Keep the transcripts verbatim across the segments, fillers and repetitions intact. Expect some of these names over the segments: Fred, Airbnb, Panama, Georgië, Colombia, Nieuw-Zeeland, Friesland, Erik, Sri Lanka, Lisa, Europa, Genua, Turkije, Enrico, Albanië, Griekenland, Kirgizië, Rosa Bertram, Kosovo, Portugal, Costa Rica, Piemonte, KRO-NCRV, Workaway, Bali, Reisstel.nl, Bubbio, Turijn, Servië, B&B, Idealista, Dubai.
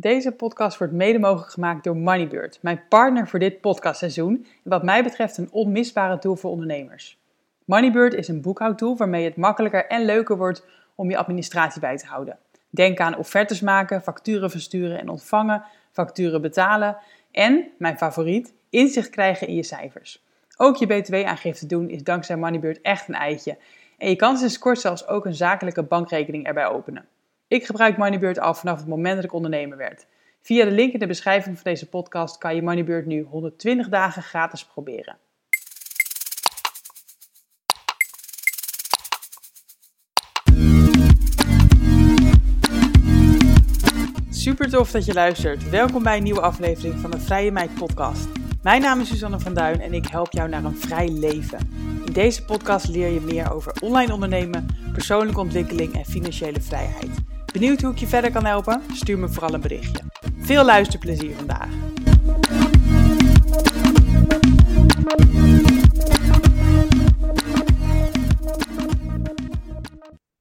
Deze podcast wordt mede mogelijk gemaakt door Moneybird, mijn partner voor dit podcastseizoen en wat mij betreft een onmisbare tool voor ondernemers. Moneybird is een boekhoudtool waarmee het makkelijker en leuker wordt om je administratie bij te houden. Denk aan offertes maken, facturen versturen en ontvangen, facturen betalen en, mijn favoriet, inzicht krijgen in je cijfers. Ook je B T W-aangifte doen is dankzij Moneybird echt een eitje en je kan sinds kort zelfs ook een zakelijke bankrekening erbij openen. Ik gebruik Moneybird al vanaf het moment dat ik ondernemer werd. Via de link in de beschrijving van deze podcast kan je Moneybird nu honderdtwintig dagen gratis proberen. Super tof dat je luistert. Welkom bij een nieuwe aflevering van de Vrije Meid podcast. Mijn naam is Suzanne van Duijn en ik help jou naar een vrij leven. In deze podcast leer je meer over online ondernemen, persoonlijke ontwikkeling en financiële vrijheid. Benieuwd hoe ik je verder kan helpen? Stuur me vooral een berichtje. Veel luisterplezier vandaag.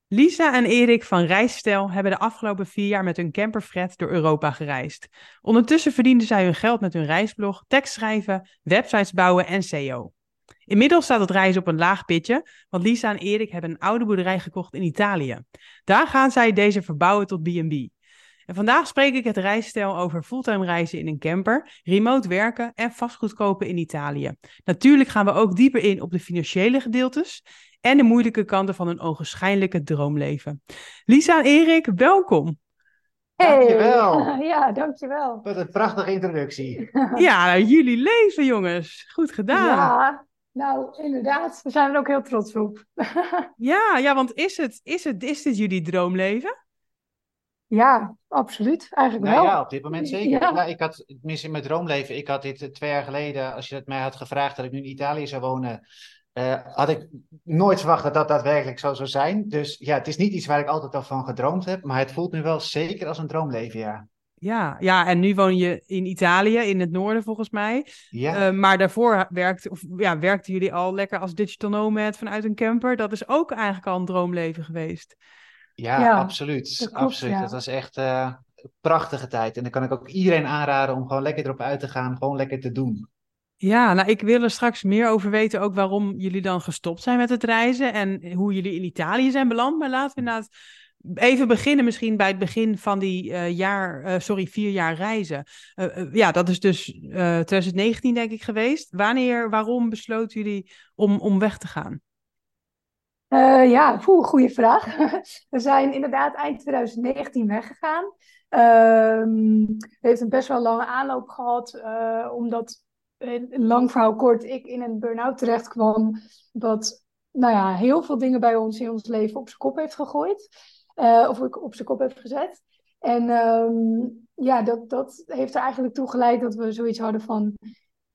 Lisa en Erik van Reisstijl hebben de afgelopen vier jaar met hun camper Fred door Europa gereisd. Ondertussen verdienden zij hun geld met hun reisblog, tekst schrijven, websites bouwen en S E O. Inmiddels staat het reizen op een laag pitje, want Lisa en Erik hebben een oude boerderij gekocht in Italië. Daar gaan zij deze verbouwen tot B en B. En vandaag spreek ik het reisstel over fulltime reizen in een camper, remote werken en vastgoed kopen in Italië. Natuurlijk gaan we ook dieper in op de financiële gedeeltes en de moeilijke kanten van een ogenschijnlijke droomleven. Lisa en Erik, welkom! Hey. Dankjewel. Ja, dankjewel. Wat een prachtige introductie. Ja, nou, jullie leven jongens. Goed gedaan. Ja. Nou, inderdaad. Daar zijn we ook heel trots op. ja, ja, want is, het, is, het, is dit jullie droomleven? Ja, absoluut. Eigenlijk nou wel. Ja, op dit moment zeker. Ja. Nou, ik had, tenminste in mijn droomleven, ik had dit twee jaar geleden, als je het mij had gevraagd dat ik nu in Italië zou wonen, uh, had ik nooit verwacht dat dat daadwerkelijk zo zou zijn. Dus ja, het is niet iets waar ik altijd al van gedroomd heb, maar het voelt nu wel zeker als een droomleven, ja. Ja, ja, en nu woon je in Italië, in het noorden volgens mij. Ja. Uh, maar daarvoor werkt, of, ja, werkten jullie al lekker als digital nomad vanuit een camper. Dat is ook eigenlijk al een droomleven geweest. Ja, ja absoluut. Dat, klopt, absoluut. Ja. Dat was echt uh, een prachtige tijd. En dan kan ik ook iedereen aanraden om gewoon lekker erop uit te gaan. Gewoon lekker te doen. Ja, nou ik wil er straks meer over weten ook waarom jullie dan gestopt zijn met het reizen. En hoe jullie in Italië zijn beland. Maar laten we inderdaad... Even beginnen misschien bij het begin van die uh, jaar, uh, sorry, vier jaar reizen. Uh, uh, ja, dat is dus uh, twintig negentien denk ik geweest. Wanneer, waarom besloten jullie om, om weg te gaan? Uh, ja, voel, goede vraag. We zijn inderdaad eind twintig negentien weggegaan. Uh, het heeft een best wel lange aanloop gehad, uh, omdat, lang verhaal kort, ik in een burn-out terecht kwam. Wat, nou ja, heel veel dingen bij ons in ons leven op zijn kop heeft gegooid. Uh, of ik op zijn kop heb gezet. En um, ja, dat, dat heeft er eigenlijk toe geleid dat we zoiets hadden van...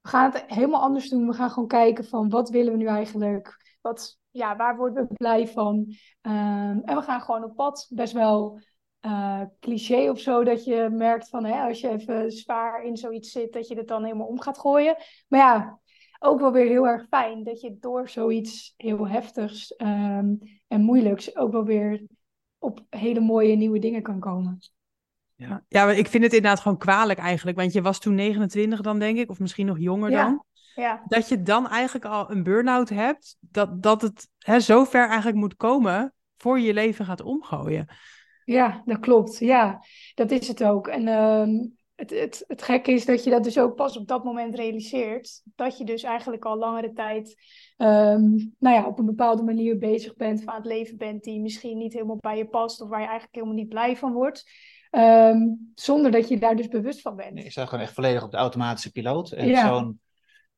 We gaan het helemaal anders doen. We gaan gewoon kijken van wat willen we nu eigenlijk? Wat, ja, waar worden we blij van? Um, en we gaan gewoon op pad. Best wel uh, cliché of zo dat je merkt van... Hè, als je even zwaar in zoiets zit, dat je het dan helemaal om gaat gooien. Maar ja, ook wel weer heel erg fijn dat je door zoiets heel heftigs um, en moeilijks ook wel weer... op hele mooie nieuwe dingen kan komen. Ja, ja, maar ik vind het inderdaad gewoon kwalijk eigenlijk. Want je was toen negenentwintig dan, denk ik. Of misschien nog jonger ja, dan. Ja. Dat je dan eigenlijk al een burn-out hebt. Dat, dat het hè, zo ver eigenlijk moet komen... voor je je leven gaat omgooien. Ja, dat klopt. Ja, dat is het ook. En uh, het, het, het gekke is dat je dat dus ook pas op dat moment realiseert. Dat je dus eigenlijk al langere tijd... Um, nou ja, op een bepaalde manier bezig bent, van het leven bent die misschien niet helemaal bij je past of waar je eigenlijk helemaal niet blij van wordt, um, zonder dat je daar dus bewust van bent. Nee, je staat gewoon echt volledig op de automatische piloot en ja. Zo'n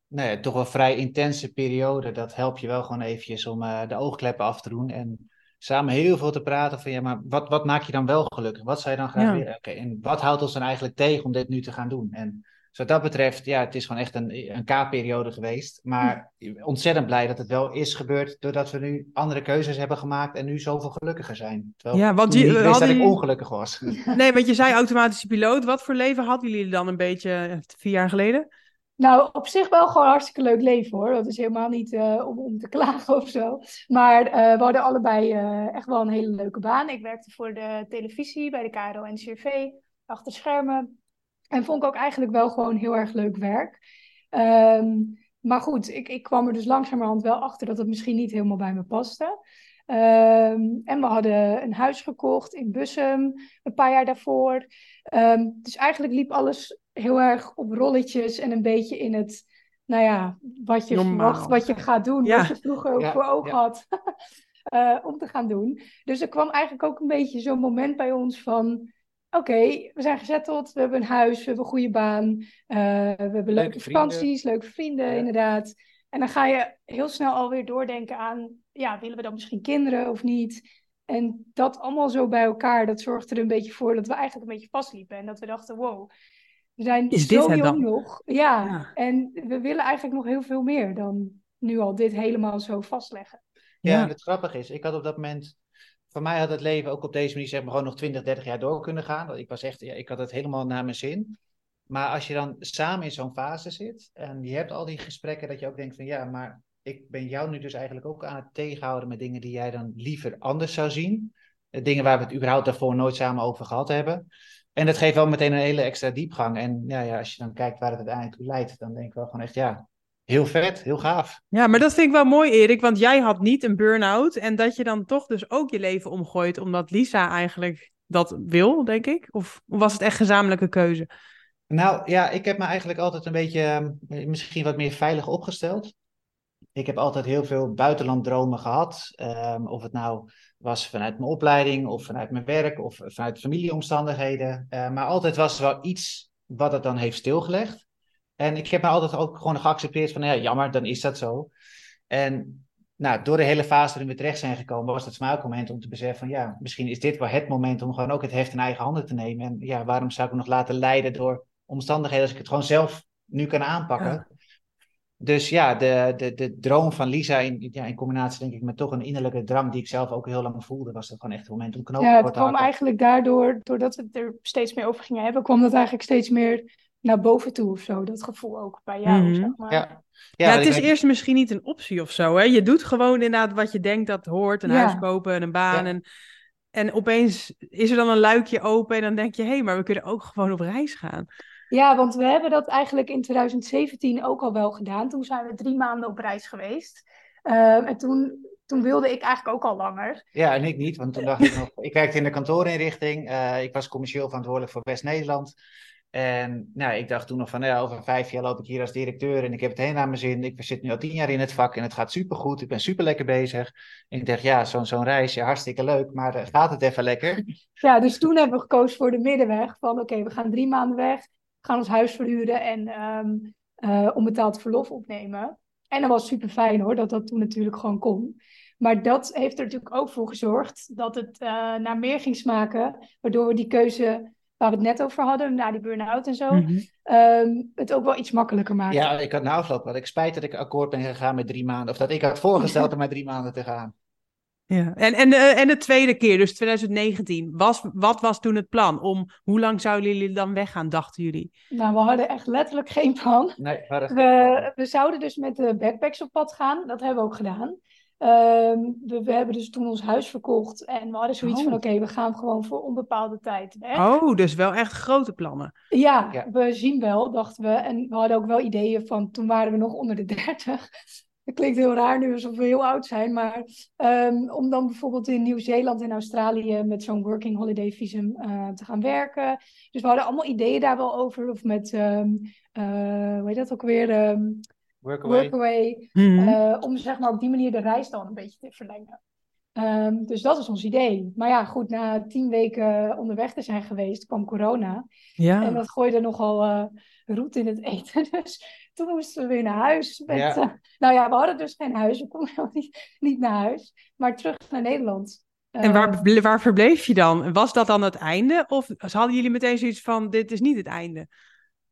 nee, toch wel vrij intense periode, dat helpt je wel gewoon eventjes om uh, de oogkleppen af te doen en samen heel veel te praten van ja, maar wat, wat maak je dan wel gelukkig? Wat zou je dan graag ja. willen? Okay, en wat houdt ons dan eigenlijk tegen om dit nu te gaan doen? En dus wat dat betreft, ja, het is gewoon echt een, een K-periode geweest. Maar ontzettend blij dat het wel is gebeurd... doordat we nu andere keuzes hebben gemaakt... en nu zoveel gelukkiger zijn. Terwijl ja, want je, ik wist dat ik ongelukkig was. Nee, want je zei automatische piloot. Wat voor leven hadden jullie dan een beetje vier jaar geleden? Nou, op zich wel gewoon een hartstikke leuk leven, hoor. Dat is helemaal niet uh, om, om te klagen of zo. Maar uh, we hadden allebei uh, echt wel een hele leuke baan. Ik werkte voor de televisie bij de K R O-N C R V... achter schermen. En vond ik ook eigenlijk wel gewoon heel erg leuk werk. Um, maar goed, ik, ik kwam er dus langzamerhand wel achter dat het misschien niet helemaal bij me paste. Um, en we hadden een huis gekocht in Bussum een paar jaar daarvoor. Um, dus eigenlijk liep alles heel erg op rolletjes en een beetje in het, nou ja, wat je Normaal. verwacht, wat je gaat doen, ja. wat je vroeger ook ja. voor oog ja. had uh, om te gaan doen. Dus er kwam eigenlijk ook een beetje zo'n moment bij ons van, oké, okay, we zijn gezetteld, we hebben een huis, we hebben een goede baan, uh, we hebben leuke, leuke vakanties, leuke vrienden ja. inderdaad. En dan ga je heel snel alweer doordenken aan, ja, willen we dan misschien kinderen of niet? En dat allemaal zo bij elkaar, dat zorgde er een beetje voor dat we eigenlijk een beetje vastliepen. En dat we dachten, wow, we zijn is zo dit jong nog. Ja, ja, en we willen eigenlijk nog heel veel meer dan nu al dit helemaal zo vastleggen. Ja, ja. En het grappige is, ik had op dat moment, voor mij had het leven ook op deze manier zeg maar gewoon nog twintig, dertig jaar door kunnen gaan. Ik was echt, ja, ik had het helemaal naar mijn zin. Maar als je dan samen in zo'n fase zit en je hebt al die gesprekken dat je ook denkt van ja, maar ik ben jou nu dus eigenlijk ook aan het tegenhouden met dingen die jij dan liever anders zou zien. Dingen waar we het überhaupt daarvoor nooit samen over gehad hebben. En dat geeft wel meteen een hele extra diepgang. En ja, ja, als je dan kijkt waar het uiteindelijk toe leidt, dan denk ik wel gewoon echt ja, heel vet, heel gaaf. Ja, maar dat vind ik wel mooi, Erik, want jij had niet een burn-out. En dat je dan toch dus ook je leven omgooit, omdat Lisa eigenlijk dat wil, denk ik. Of was het echt gezamenlijke keuze? Nou ja, ik heb me eigenlijk altijd een beetje misschien wat meer veilig opgesteld. Ik heb altijd heel veel buitenlanddromen gehad. Um, of het nou was vanuit mijn opleiding of vanuit mijn werk of vanuit familieomstandigheden. Uh, maar altijd was er wel iets wat het dan heeft stilgelegd. En ik heb me altijd ook gewoon geaccepteerd van ja, jammer, dan is dat zo. En nou, door de hele fase waarin we terecht zijn gekomen was het smaakmoment om te beseffen van ja, misschien is dit wel het moment om gewoon ook het heft in eigen handen te nemen. En ja, waarom zou ik me nog laten leiden door omstandigheden als ik het gewoon zelf nu kan aanpakken? Ja. Dus ja, de, de, de droom van Lisa in, ja, in combinatie denk ik met toch een innerlijke drang die ik zelf ook heel lang voelde, was dat gewoon echt het moment om knopen te hakken. Ja, het kwam hakken. eigenlijk daardoor, doordat we er steeds meer over gingen hebben, kwam dat eigenlijk steeds meer naar boven toe of zo. Dat gevoel ook bij jou, mm-hmm. zeg maar. Ja, ja, ja het is denk... eerst misschien niet een optie of zo, hè. Je doet gewoon inderdaad wat je denkt dat hoort, een ja. huis kopen en een baan. Ja. En, en opeens is er dan een luikje open en dan denk je, hé, hey, maar we kunnen ook gewoon op reis gaan. Ja, want we hebben dat eigenlijk in twintig zeventien ook al wel gedaan. Toen zijn we drie maanden op reis geweest. Uh, en toen, toen wilde ik eigenlijk ook al langer. Ja, en ik niet, want toen dacht ik nog... Ik werkte in de kantoorinrichting. Uh, ik was commercieel verantwoordelijk voor West-Nederland. En nou, ik dacht toen nog van, ja, over vijf jaar loop ik hier als directeur en ik heb het helemaal naar mijn zin. Ik zit nu al tien jaar in het vak en het gaat supergoed. Ik ben super lekker bezig. En ik dacht, ja, zo, zo'n reis, ja, hartstikke leuk, maar uh, gaat het even lekker? Ja, dus toen hebben we gekozen voor de middenweg. Van, oké, okay, we gaan drie maanden weg. Gaan ons huis verhuren en um, uh, onbetaald verlof opnemen. En dat was super fijn hoor, dat dat toen natuurlijk gewoon kon. Maar dat heeft er natuurlijk ook voor gezorgd dat het uh, naar meer ging smaken. Waardoor we die keuze waar we het net over hadden, na die burn-out en zo, mm-hmm. um, het ook wel iets makkelijker maakten. Ja, ik had na afloop wat ik spijt dat ik akkoord ben gegaan met drie maanden. Of dat ik had voorgesteld om met drie maanden te gaan. Ja, en, en, de, en de tweede keer, dus twintig negentien, was, wat was toen het plan? Om hoe lang zouden jullie dan weggaan, dachten jullie? Nou, we hadden echt letterlijk geen plan. Nee, we, hadden... we, we zouden dus met de backpacks op pad gaan, dat hebben we ook gedaan. Um, we, we hebben dus toen ons huis verkocht en we hadden zoiets oh. van, oké, okay, we gaan gewoon voor onbepaalde tijd weg. Oh, dus wel echt grote plannen. Ja, ja, we zien wel, dachten we. En we hadden ook wel ideeën van, toen waren we nog onder de dertig... Het klinkt heel raar nu alsof we heel oud zijn, maar um, om dan bijvoorbeeld in Nieuw-Zeeland en Australië met zo'n working holiday visum uh, te gaan werken. Dus we hadden allemaal ideeën daar wel over. Of met, um, uh, hoe heet dat ook weer? Um, Workaway. Workaway mm-hmm. uh, om zeg maar op die manier de reis dan een beetje te verlengen. Um, dus dat is ons idee. Maar ja, goed, na tien weken onderweg te zijn geweest, kwam corona. Ja. En dat gooide nogal uh, roet in het eten. Dus toen moesten we weer naar huis. Met, ja. Uh, nou ja, we hadden dus geen huis. We konden niet, niet naar huis. Maar terug naar Nederland. Uh, en waar, waar verbleef je dan? Was dat dan het einde? Of hadden jullie meteen zoiets van, dit is niet het einde?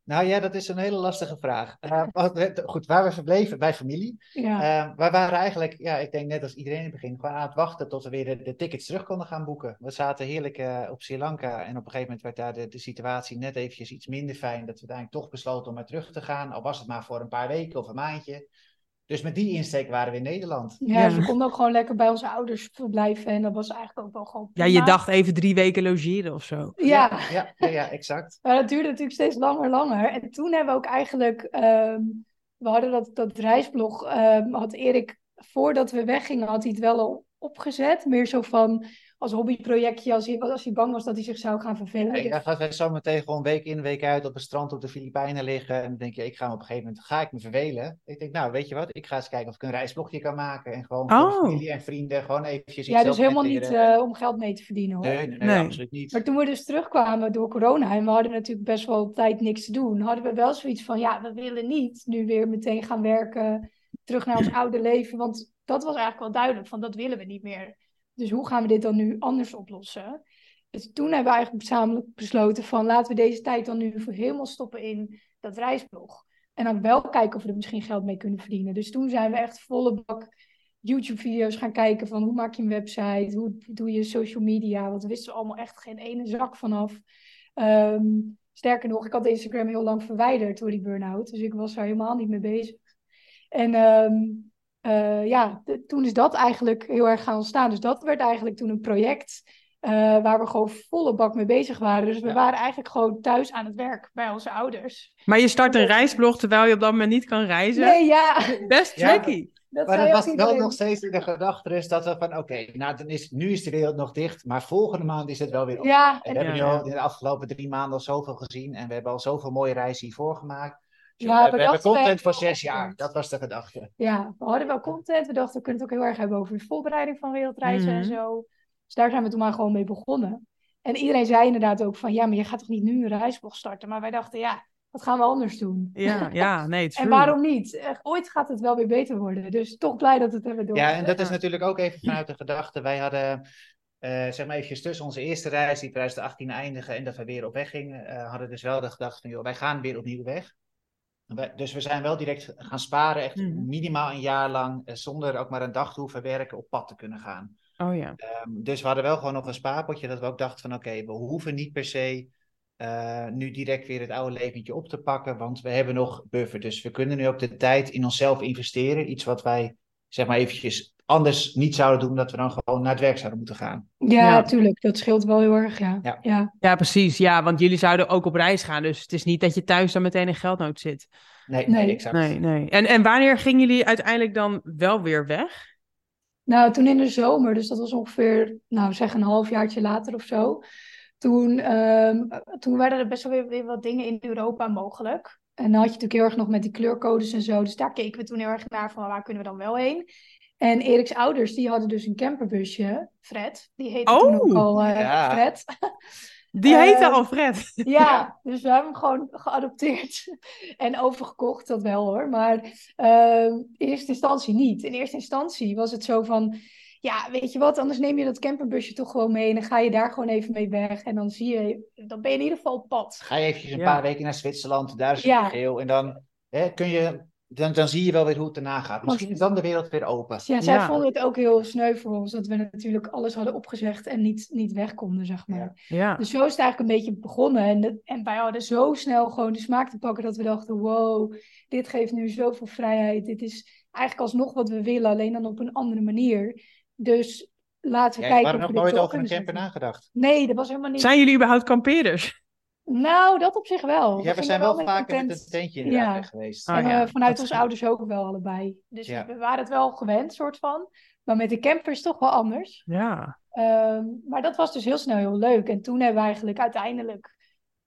Nou ja, dat is een hele lastige vraag. Uh, goed, waar we verbleven? Bij familie. Ja. Uh, wij waren eigenlijk, ja, ik denk net als iedereen in het begin, gewoon aan het wachten tot we weer de, de tickets terug konden gaan boeken. We zaten heerlijk uh, op Sri Lanka en op een gegeven moment werd daar de, de situatie net eventjes iets minder fijn. Dat we uiteindelijk toch besloten om maar terug te gaan, al was het maar voor een paar weken of een maandje. Dus met die insteek waren we in Nederland. Ja, ja, ze konden ook gewoon lekker bij onze ouders verblijven. En dat was eigenlijk ook wel gewoon prima. Ja, je dacht even drie weken logeren of zo. Ja, ja, ja, ja, ja, exact. Maar dat duurde natuurlijk steeds langer, langer. En toen hebben we ook eigenlijk... Um, we hadden dat, dat reisblog... Um, had Erik, voordat we weggingen, had hij het wel al opgezet. Meer zo van... als hobbyprojectje, als hij, als hij bang was dat hij zich zou gaan vervelen. Ja, dus. Als wij zometeen gewoon week in, week uit op het strand op de Filipijnen liggen... en dan denk je, ik ga me op een gegeven moment ga ik me vervelen. Ik denk, nou, weet je wat, ik ga eens kijken of ik een reisblogje kan maken... en gewoon oh. voor familie en vrienden gewoon eventjes iets. Ja, dus helemaal niet uh, om geld mee te verdienen, hoor. Nee, nee, nee, nee, absoluut niet. Maar toen we dus terugkwamen door corona... en we hadden natuurlijk best wel tijd niks te doen... hadden we wel zoiets van, ja, we willen niet nu weer meteen gaan werken... terug naar ons oude leven, want dat was eigenlijk wel duidelijk... van dat willen we niet meer... Dus hoe gaan we dit dan nu anders oplossen? Dus toen hebben we eigenlijk gezamenlijk besloten van... laten we deze tijd dan nu voor helemaal stoppen in dat reisblog. En dan wel kijken of we er misschien geld mee kunnen verdienen. Dus toen zijn we echt volle bak YouTube-video's gaan kijken... van hoe maak je een website, hoe doe je social media? Want we wisten allemaal echt geen ene zak vanaf. Um, sterker nog, ik had Instagram heel lang verwijderd door die burn-out. Dus ik was daar helemaal niet mee bezig. En... Um, Uh, ja, de, toen is dat eigenlijk heel erg gaan ontstaan. Dus dat werd eigenlijk toen een project uh, waar we gewoon volle bak mee bezig waren. Dus we ja. waren eigenlijk gewoon thuis aan het werk bij onze ouders. Maar je start een reisblog terwijl je op dat moment niet kan reizen. Nee, ja. Best tricky. Ja. Dat maar dat was wel nog steeds in de gedachtenis dat we van oké, okay, nou dan is, nu is de wereld nog dicht, maar volgende maand is het wel weer op. Ja, en we ja, hebben ja. nu al in de afgelopen drie maanden al zoveel gezien en we hebben al zoveel mooie reizen hiervoor gemaakt. Ja, we, we hebben content wij... voor zes jaar, dat was de gedachte. Ja, we hadden wel content. We dachten, we kunnen het ook heel erg hebben over de voorbereiding van wereldreizen mm-hmm. en zo. Dus daar zijn we toen maar gewoon mee begonnen. En iedereen zei inderdaad ook van, ja, maar je gaat toch niet nu een reisblog starten? Maar wij dachten, ja, dat gaan we anders doen. Ja, ja, nee, true. En waarom niet? Ooit gaat het wel weer beter worden. Dus toch blij dat we het hebben door. Ja, en dat is natuurlijk ook even vanuit de gedachte. Wij hadden... Uh, zeg maar eventjes tussen onze eerste reis, die twintig achttien eindigen en dat we weer op weg gingen, uh, hadden dus wel de gedachte van, joh, wij gaan weer opnieuw weg. Dus we zijn wel direct gaan sparen, echt minimaal een jaar lang, zonder ook maar een dag te hoeven werken, op pad te kunnen gaan. Oh ja. Um, dus we hadden wel gewoon nog een spaarpotje, dat we ook dachten van oké, okay, we hoeven niet per se uh, nu direct weer het oude leventje op te pakken, want we hebben nog buffer. Dus we kunnen nu ook de tijd in onszelf investeren, iets wat wij zeg maar eventjes anders niet zouden doen, dat we dan gewoon naar het werk zouden moeten gaan. Ja, ja. Tuurlijk. Dat scheelt wel heel erg, ja. Ja. Ja. Ja, precies. Ja, want jullie zouden ook op reis gaan, dus het is niet dat je thuis dan meteen in geldnood zit. Nee, nee, nee, exact. Nee, nee. En, en wanneer gingen jullie uiteindelijk dan wel weer weg? Nou, toen in de zomer, dus dat was ongeveer, nou zeg een halfjaartje later of zo. Toen, um, toen werden er best wel weer, weer wat dingen in Europa mogelijk. En dan had je natuurlijk heel erg nog met die kleurcodes en zo. Dus daar keken we toen heel erg naar van waar kunnen we dan wel heen. En Eriks ouders, die hadden dus een camperbusje, Fred. Die heette oh, toen ook al uh, ja. Fred. Die heette uh, al Fred. Ja, dus we hebben hem gewoon geadopteerd en overgekocht, dat wel hoor. Maar uh, in eerste instantie niet. In eerste instantie was het zo van, ja, weet je wat, anders neem je dat camperbusje toch gewoon mee en dan ga je daar gewoon even mee weg. En dan zie je, dan ben je in ieder geval op pad. Ga je eventjes een ja. paar weken naar Zwitserland, daar is het ja. geel. En dan hè, kun je... Dan, dan zie je wel weer hoe het erna gaat. Misschien is dan de wereld weer open. Ja, zij ja. vonden het ook heel sneu voor ons. Dat we natuurlijk alles hadden opgezegd en niet, niet weg konden, zeg maar. Ja. Ja. Dus zo is het eigenlijk een beetje begonnen. En, de, en wij hadden zo snel gewoon de smaak te pakken dat we dachten... wow, dit geeft nu zoveel vrijheid. Dit is eigenlijk alsnog wat we willen, alleen dan op een andere manier. Dus laten we ja, kijken... We hadden nog nooit over een camper nagedacht. Nee, dat was helemaal niet... Zijn jullie überhaupt kampeerders? Nou, dat op zich wel. Ja, we, we zijn wel, wel vaker met een tentje inderdaad ja. geweest. En, oh, ja. uh, vanuit onze ouders ook wel allebei. Dus ja. we waren het wel gewend, soort van. Maar met de camper is het toch wel anders. Ja. Um, maar dat was dus heel snel heel leuk. En toen hebben we eigenlijk uiteindelijk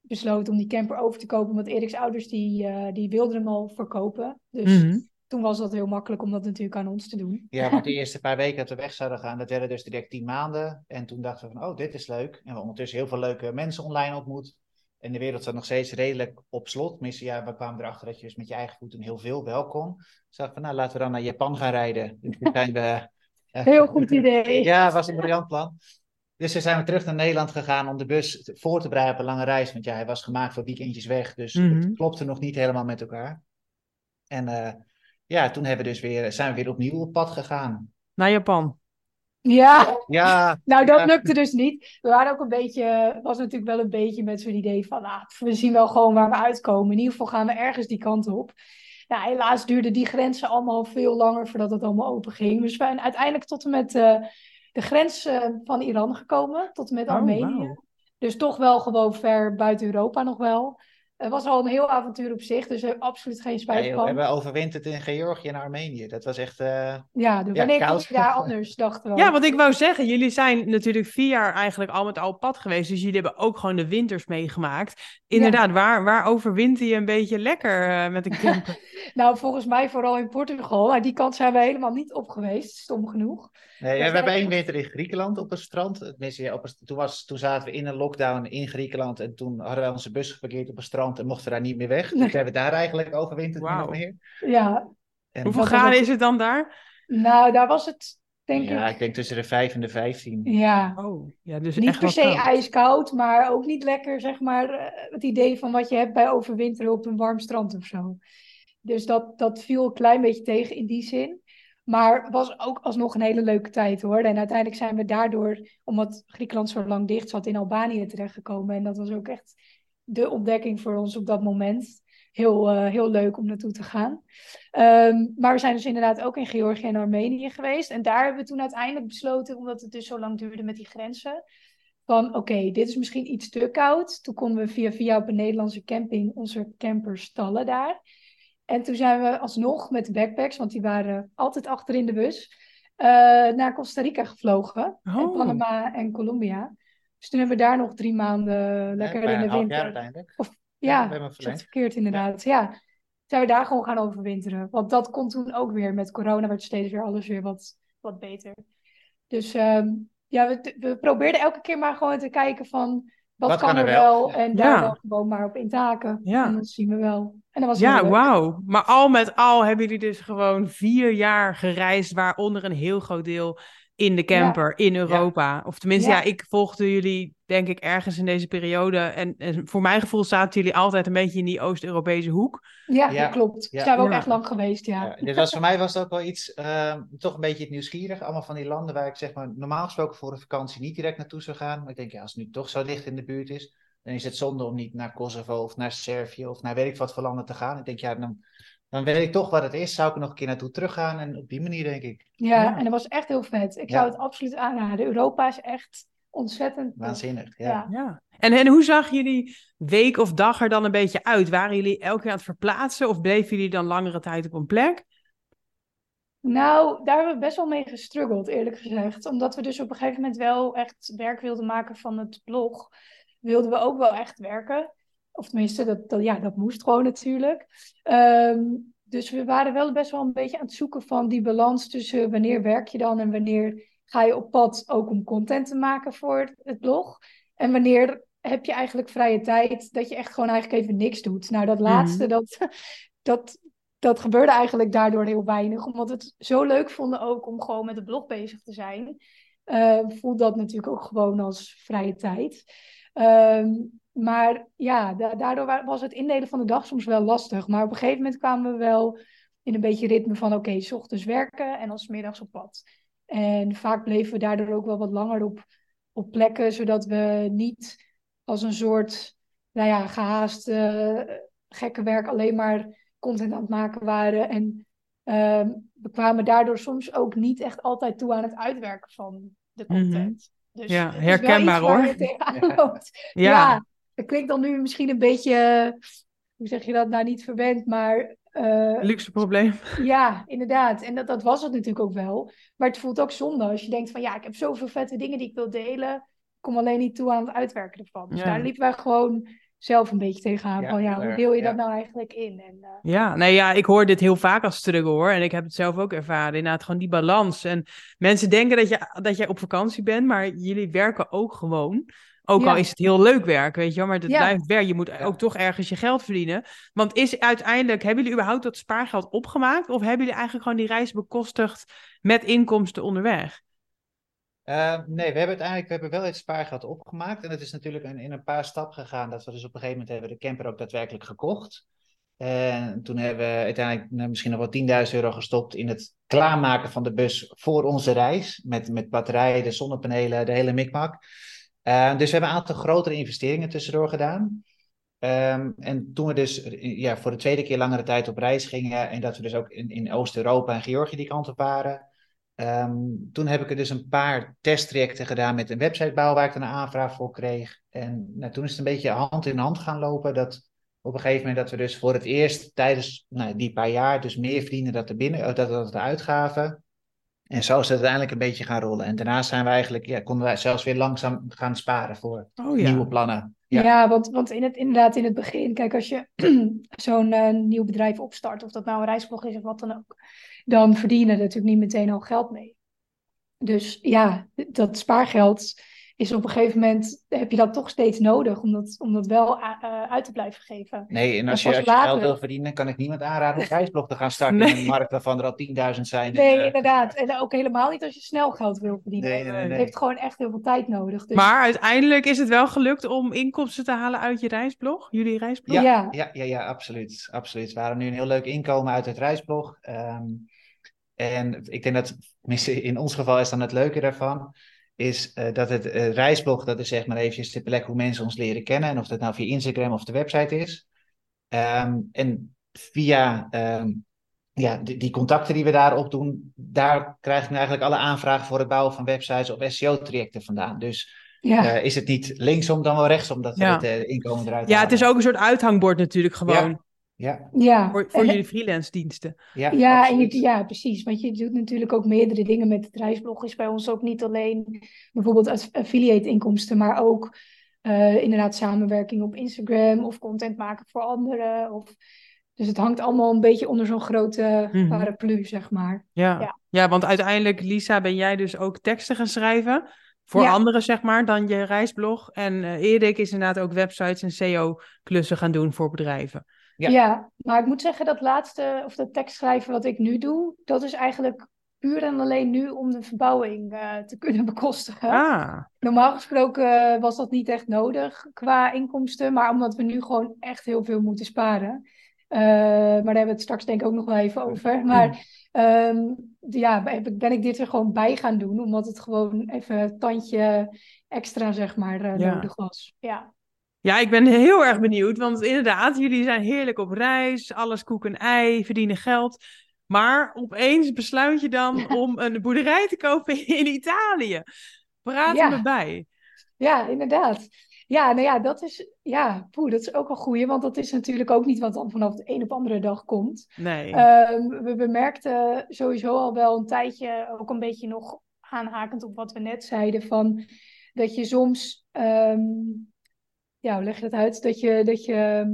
besloten om die camper over te kopen. Want Eriks ouders die, uh, die wilden hem al verkopen. Dus mm-hmm. toen was dat heel makkelijk om dat natuurlijk aan ons te doen. Ja, maar de eerste paar weken dat we weg zouden gaan, dat werden dus direct tien maanden. En toen dachten we van, oh, dit is leuk. En we hebben ondertussen heel veel leuke mensen online ontmoet. En de wereld zat nog steeds redelijk op slot. Misschien, ja, we kwamen erachter dat je dus met je eigen voeten heel veel wel kon. Dus ik dacht van, nou, laten we dan naar Japan gaan rijden. Dus toen zijn we, uh, heel goed idee. Ja, was een briljant plan. Dus toen zijn we terug naar Nederland gegaan om de bus voor te bereiden op een lange reis. Want ja, hij was gemaakt voor weekendjes weg. Dus mm-hmm. het klopte nog niet helemaal met elkaar. En uh, ja, toen hebben we dus weer, zijn we weer opnieuw op pad gegaan. Naar Japan. Ja. ja, nou dat ja. lukte dus niet. We waren ook een beetje, was natuurlijk wel een beetje met zo'n idee van, ah, we zien wel gewoon waar we uitkomen. In ieder geval gaan we ergens die kant op. Ja, helaas duurden die grenzen allemaal veel langer voordat het allemaal open ging. Dus we zijn uiteindelijk tot en met uh, de grens uh, van Iran gekomen, tot en met oh, Armenië. Wow. Dus toch wel gewoon ver buiten Europa nog wel. Het was al een heel avontuur op zich, dus er absoluut geen spijt van. Ja, we overwinterden het in Georgië en Armenië. Dat was echt uh, Ja, de ja koud. Ja, anders dachten we. Ja, want ik wou zeggen, jullie zijn natuurlijk vier jaar eigenlijk al met oud pad geweest. Dus jullie hebben ook gewoon de winters meegemaakt. Inderdaad, ja. waar, waar overwinter je een beetje lekker uh, met een camper? Nou, volgens mij vooral in Portugal. Aan die kant zijn we helemaal niet op geweest, stom genoeg. Nee, dus we hebben één winter in Griekenland op een strand. Tenminste, op een, toen, was, toen zaten we in een lockdown in Griekenland. En toen hadden we onze bus geparkeerd op een strand. En mochten we daar niet meer weg. Dus hebben we daar eigenlijk overwinterd. Wow. Meer. Ja. En hoeveel graden het... is het dan daar? Nou, daar was het, denk ja, ik... Ja, ik denk tussen de vijf en de vijftien. Ja. Oh, ja, dus niet echt per se koud. Ijskoud, maar ook niet lekker, zeg maar, het idee van wat je hebt bij overwinteren op een warm strand of zo. Dus dat, dat viel een klein beetje tegen in die zin. Maar het was ook alsnog een hele leuke tijd, hoor. En uiteindelijk zijn we daardoor, omdat Griekenland zo lang dicht zat, in Albanië terechtgekomen. En dat was ook echt... de ontdekking voor ons op dat moment. Heel, uh, heel leuk om naartoe te gaan. Um, maar we zijn dus inderdaad ook in Georgië en Armenië geweest. En daar hebben we toen uiteindelijk besloten, omdat het dus zo lang duurde met die grenzen, van oké, okay, dit is misschien iets te koud. Toen konden we via via op een Nederlandse camping onze camper stallen daar. En toen zijn we alsnog met de backpacks, want die waren altijd achter in de bus, uh, naar Costa Rica gevlogen. Oh. En Panama en Colombia. Dus toen hebben we daar nog drie maanden lekker ja, in de winter. Jaar uiteindelijk. Of, ja, ja dat is verkeerd inderdaad. Ja. ja, zijn we daar gewoon gaan overwinteren. Want dat kon toen ook weer. Met corona werd steeds weer alles weer wat, wat beter. Dus um, ja, we, we probeerden elke keer maar gewoon te kijken van... Wat, wat kan, kan er wel? wel? En daar ja. wel gewoon maar op intaken. Ja. En dat zien we wel. En dat was ja, wauw. Maar al met al hebben jullie dus gewoon vier jaar gereisd... waaronder een heel groot deel... in de camper, ja. in Europa. Ja. Of tenminste, ja. ja, ik volgde jullie denk ik ergens in deze periode. En, en voor mijn gevoel zaten jullie altijd een beetje in die Oost-Europese hoek. Ja, ja. dat klopt. Ja. Zijn we ook ja. echt lang geweest, ja. ja. Dit was, voor mij was het ook wel iets, uh, toch een beetje nieuwsgierig. Allemaal van die landen waar ik zeg maar normaal gesproken voor een vakantie niet direct naartoe zou gaan. Maar ik denk, ja, als het nu toch zo dicht in de buurt is, dan is het zonde om niet naar Kosovo of naar Servië of naar weet ik wat voor landen te gaan. Ik denk, ja, dan... Dan weet ik toch wat het is. Zou ik er nog een keer naartoe teruggaan? En op die manier denk ik. Ja, ja. en dat was echt heel vet. Ik ja. zou het absoluut aanraden. Europa is echt ontzettend... Waanzinnig, ja. ja. ja. En, en hoe zag jullie week of dag er dan een beetje uit? Waren jullie elke keer aan het verplaatsen? Of bleven jullie dan langere tijd op een plek? Nou, daar hebben we best wel mee gestruggeld, eerlijk gezegd. Omdat we dus op een gegeven moment wel echt werk wilden maken van het blog. Wilden we ook wel echt werken. Of tenminste, dat, dat, ja, dat moest gewoon natuurlijk. Um, dus we waren wel best wel een beetje aan het zoeken van die balans tussen wanneer werk je dan en wanneer ga je op pad ook om content te maken voor het blog. En wanneer heb je eigenlijk vrije tijd dat je echt gewoon eigenlijk even niks doet. Nou, dat laatste, mm-hmm. dat, dat, dat gebeurde eigenlijk daardoor heel weinig. Omdat we het zo leuk vonden ook om gewoon met het blog bezig te zijn. Uh, voelde dat natuurlijk ook gewoon als vrije tijd. Um, Maar ja, daardoor was het indelen van de dag soms wel lastig. Maar op een gegeven moment kwamen we wel in een beetje ritme van... oké, okay, 's ochtends werken en dan 's middags op pad. En vaak bleven we daardoor ook wel wat langer op, op plekken... zodat we niet als een soort nou ja, gehaast uh, gekke werk... alleen maar content aan het maken waren. En uh, we kwamen daardoor soms ook niet echt altijd toe aan het uitwerken van de content. Mm-hmm. Dus ja, herkenbaar hoor. Ja. ja. Dat klinkt dan nu misschien een beetje, hoe zeg je dat nou, niet verwend, maar... Uh, luxe probleem. Ja, inderdaad. En dat, dat was het natuurlijk ook wel. Maar het voelt ook zonde als je denkt van, ja, ik heb zoveel vette dingen die ik wil delen. Ik kom alleen niet toe aan het uitwerken ervan. Dus ja. daar liepen wij gewoon zelf een beetje tegenaan. Ja, van, ja, hoe deel je ja. dat nou eigenlijk in? En, uh... Ja, nee, ja, ik hoor dit heel vaak als struggle, hoor. En ik heb het zelf ook ervaren. Inderdaad, gewoon die balans. En mensen denken dat je, dat jij op vakantie bent, maar jullie werken ook gewoon... Ook ja. al is het heel leuk werk, weet je wel, maar het ja. blijft werk. Je moet ja. ook toch ergens je geld verdienen. Want is uiteindelijk, hebben jullie überhaupt dat spaargeld opgemaakt? Of hebben jullie eigenlijk gewoon die reis bekostigd met inkomsten onderweg? Uh, nee, we hebben uiteindelijk we hebben wel het spaargeld opgemaakt. En het is natuurlijk een, in een paar stappen gegaan. Dat we dus op een gegeven moment hebben de camper ook daadwerkelijk gekocht. En toen hebben we uiteindelijk nou, misschien nog wel tienduizend euro gestopt in het klaarmaken van de bus voor onze reis. Met, met batterijen, de zonnepanelen, de hele mikmak. Uh, dus we hebben een aantal grotere investeringen tussendoor gedaan. Uh, Um, en toen we dus ja, voor de tweede keer langere tijd op reis gingen en dat we dus ook in, in Oost-Europa en Georgië die kant op waren, um, toen heb ik er dus een paar testtrajecten gedaan met een websitebouw waar ik dan een aanvraag voor kreeg. En nou, toen is het een beetje hand in hand gaan lopen dat op een gegeven moment dat we dus voor het eerst tijdens nou, die paar jaar dus meer vrienden dat er binnen, dat dat er uitgaven. En zo is het uiteindelijk een beetje gaan rollen. En daarna zijn we eigenlijk, ja, konden wij zelfs weer langzaam gaan sparen voor oh, ja. nieuwe plannen. Ja, ja want, want in het, inderdaad in het begin, kijk, als je zo'n uh, nieuw bedrijf opstart, of dat nou een reisblog is of wat dan ook, dan verdien je er natuurlijk niet meteen al geld mee. Dus ja, dat spaargeld is op een gegeven moment, heb je dat toch steeds nodig om dat, om dat wel uh, uit te blijven geven. Nee, en als je, als je geld wil verdienen, kan ik niemand aanraden om reisblog te gaan starten nee. in een markt waarvan er al tienduizend zijn. Nee, uh... inderdaad. En ook helemaal niet als je snel geld wil verdienen. Nee, nee, nee. Het heeft gewoon echt heel veel tijd nodig. Dus... Maar uiteindelijk is het wel gelukt om inkomsten te halen uit je reisblog, jullie reisblog? Ja, ja. ja, ja, ja absoluut, absoluut. We hadden nu een heel leuk inkomen uit het reisblog. Um, en ik denk dat, in ons geval is dan het leuke daarvan, is uh, dat het uh, reisblog, dat is zeg maar eventjes de plek hoe mensen ons leren kennen. En of dat nou via Instagram of de website is. Um, en via um, ja, die, die contacten die we daar op doen, daar krijg ik nu eigenlijk alle aanvragen voor het bouwen van websites of S E O-trajecten vandaan. Dus ja. uh, is het niet linksom, dan wel rechtsom dat we ja. het uh, inkomen eruit Ja, halen. Het is ook een soort uithangbord natuurlijk gewoon. Ja. Ja. ja, voor, voor en, jullie freelance diensten. Ja, ja, en je, ja, precies. Want je doet natuurlijk ook meerdere dingen met het reisblog. Is bij ons ook niet alleen bijvoorbeeld affiliate inkomsten, maar ook uh, inderdaad samenwerking op Instagram of content maken voor anderen. Of... Dus het hangt allemaal een beetje onder zo'n grote mm-hmm. paraplu, zeg maar. Ja. Ja. ja, want uiteindelijk, Lisa, ben jij dus ook teksten gaan schrijven voor ja. anderen, zeg maar, dan je reisblog. En uh, Erik is inderdaad ook websites en S E O-klussen gaan doen voor bedrijven. Ja. ja, maar ik moet zeggen dat laatste, of dat tekstschrijven wat ik nu doe, dat is eigenlijk puur en alleen nu om de verbouwing uh, te kunnen bekostigen. Ah. Normaal gesproken uh, was dat niet echt nodig qua inkomsten, maar omdat we nu gewoon echt heel veel moeten sparen. Uh, maar daar hebben we het straks denk ik ook nog wel even over. Maar um, ja, ben ik dit er gewoon bij gaan doen, omdat het gewoon even een tandje extra, zeg maar, uh, ja. nodig was. Ja. Ja, ik ben heel erg benieuwd, want inderdaad, jullie zijn heerlijk op reis, alles koek en ei, verdienen geld. Maar opeens besluit je dan ja. om een boerderij te kopen in Italië. Praat ja. me bij. Ja, inderdaad. Ja, nou ja, dat is, ja, poeh, dat is ook een goeie, want dat is natuurlijk ook niet wat dan vanaf de een op de andere dag komt. Nee. Um, we bemerkten sowieso al wel een tijdje, ook een beetje nog aanhakend op wat we net zeiden, van dat je soms... Um, Ja, hoe leg je dat uit? Dat je, dat je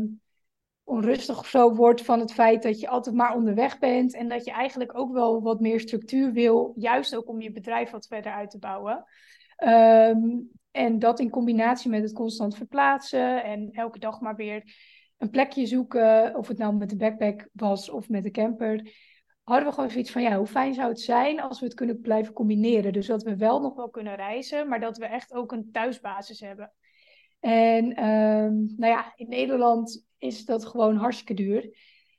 onrustig of zo wordt van het feit dat je altijd maar onderweg bent. En dat je eigenlijk ook wel wat meer structuur wil. Juist ook om je bedrijf wat verder uit te bouwen. Um, en dat in combinatie met het constant verplaatsen. En elke dag maar weer een plekje zoeken. Of het nou met de backpack was of met de camper. Hadden we gewoon zoiets van, ja, hoe fijn zou het zijn als we het kunnen blijven combineren. Dus dat we wel nog wel kunnen reizen. Maar dat we echt ook een thuisbasis hebben. En uh, nou ja, in Nederland is dat gewoon hartstikke duur.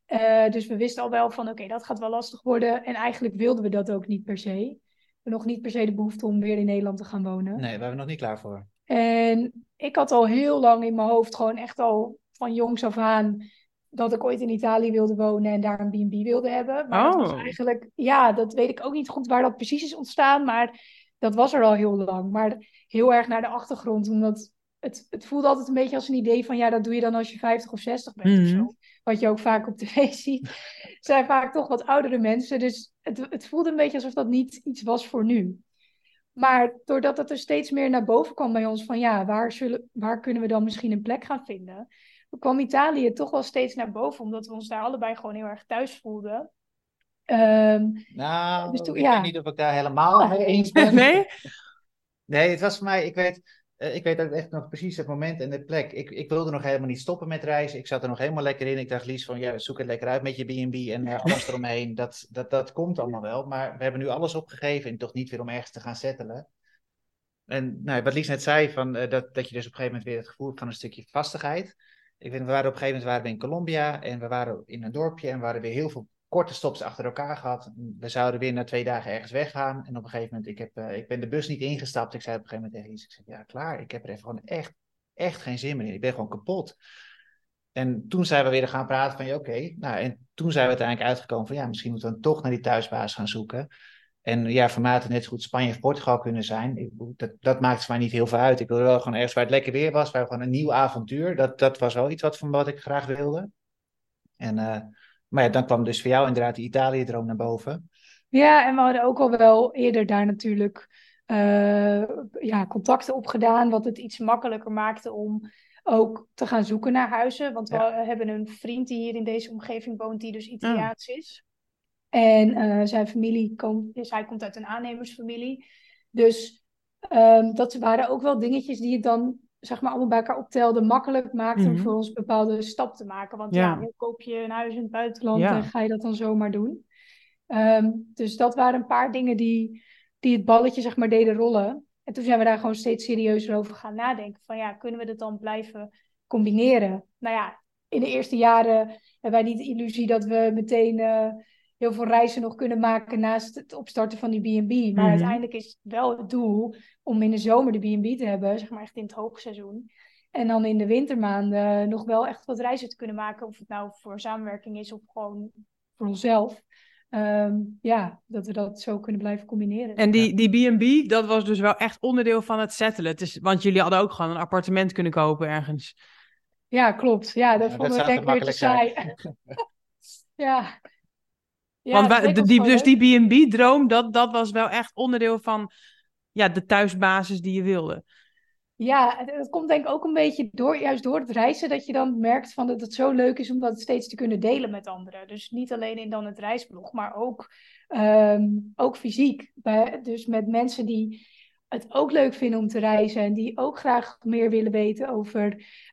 Uh, dus we wisten al wel van, oké, okay, dat gaat wel lastig worden. En eigenlijk wilden we dat ook niet per se. We nog niet per se de behoefte om weer in Nederland te gaan wonen. Nee, daar waren we nog niet klaar voor. En ik had al heel lang in mijn hoofd, gewoon echt al van jongs af aan, dat ik ooit in Italië wilde wonen en daar een B en B wilde hebben. Maar oh. dat was eigenlijk, ja, dat weet ik ook niet goed waar dat precies is ontstaan. Maar dat was er al heel lang. Maar heel erg naar de achtergrond, omdat... Het, het voelde altijd een beetje als een idee van... ja, dat doe je dan als je vijftig of zestig bent mm-hmm. of zo. Wat je ook vaak op tv ziet. Zijn vaak toch wat oudere mensen. Dus het, het voelde een beetje alsof dat niet iets was voor nu. Maar doordat dat er steeds meer naar boven kwam bij ons... van ja, waar, zullen, waar kunnen we dan misschien een plek gaan vinden... kwam Italië toch wel steeds naar boven... omdat we ons daar allebei gewoon heel erg thuis voelden. Um, nou, dus toen, ik ja. weet niet of ik daar helemaal ah, mee eens ben. Nee? Nee, het was voor mij... ik weet... Ik weet ook echt nog precies het moment en de plek. Ik, ik wilde nog helemaal niet stoppen met reizen. Ik zat er nog helemaal lekker in. Ik dacht, Lies, van, ja, zoek het lekker uit met je B en B en uh, alles eromheen. Dat, dat, dat komt allemaal wel. Maar we hebben nu alles opgegeven en toch niet weer om ergens te gaan settelen. En nou, wat Lies net zei, van, uh, dat, dat je dus op een gegeven moment weer het gevoel hebt van een stukje vastigheid. Ik weet, we waren op een gegeven moment waren we in Colombia en we waren in een dorpje en we hadden weer heel veel korte stops achter elkaar gehad. We zouden weer na twee dagen ergens weggaan. En op een gegeven moment, ik, heb, uh, ik ben de bus niet ingestapt. Ik zei op een gegeven moment tegen Lisa, ik zei, ja klaar, ik heb er even gewoon echt, echt geen zin meer in. Ik ben gewoon kapot. En toen zijn we weer gaan praten van, ja, oké. Okay. Nou, en toen zijn we uiteindelijk uitgekomen van, ja, misschien moeten we dan toch naar die thuisbasis gaan zoeken. En ja, voor mij had het net zo goed Spanje of Portugal kunnen zijn. Ik, dat, dat maakt voor mij niet heel veel uit. Ik wilde wel gewoon ergens waar het lekker weer was, waar gewoon een nieuw avontuur. Dat, dat was wel iets wat, van wat ik graag wilde. En, uh, maar ja, dan kwam dus voor jou inderdaad de Italië-droom naar boven. Ja, en we hadden ook al wel eerder daar natuurlijk uh, ja, contacten op gedaan, wat het iets makkelijker maakte om ook te gaan zoeken naar huizen. Want we ja. hebben een vriend die hier in deze omgeving woont, die dus Italiaans mm. is. En uh, zijn familie komt, dus hij komt uit een aannemersfamilie. Dus um, dat waren ook wel dingetjes die het dan, zeg maar, allemaal bij elkaar optelde, makkelijk maakte mm-hmm. om voor ons een bepaalde stap te maken. Want ja, ja hoe koop je een huis in het buitenland ja. en ga je dat dan zomaar doen? Um, dus dat waren een paar dingen die, die het balletje, zeg maar, deden rollen. En toen zijn we daar gewoon steeds serieuzer over gaan nadenken. Van ja, kunnen we dat dan blijven combineren? Nou ja, in de eerste jaren hebben wij niet de illusie dat we meteen uh, heel veel reizen nog kunnen maken naast het opstarten van die B en B. Maar mm-hmm. uiteindelijk is het wel het doel om in de zomer de B en B te hebben, zeg maar echt in het hoogseizoen. En dan in de wintermaanden nog wel echt wat reizen te kunnen maken. Of het nou voor samenwerking is of gewoon voor onszelf. Um, ja, dat we dat zo kunnen blijven combineren. En die, die B en B, dat was dus wel echt onderdeel van het settelen. Het is, want jullie hadden ook gewoon een appartement kunnen kopen ergens. Ja, klopt. Ja, dat ja, vonden dat we denk ik weer te saai. ja. ja. Want wij, die, die, dus die B en B-droom, dat, dat was wel echt onderdeel van ja, de thuisbasis die je wilde. Ja, dat komt denk ik ook een beetje door, juist door het reizen, dat je dan merkt van dat het zo leuk is om dat steeds te kunnen delen met anderen. Dus niet alleen in dan het reisblog, maar ook, um, ook fysiek. Bij, dus met mensen die het ook leuk vinden om te reizen en die ook graag meer willen weten over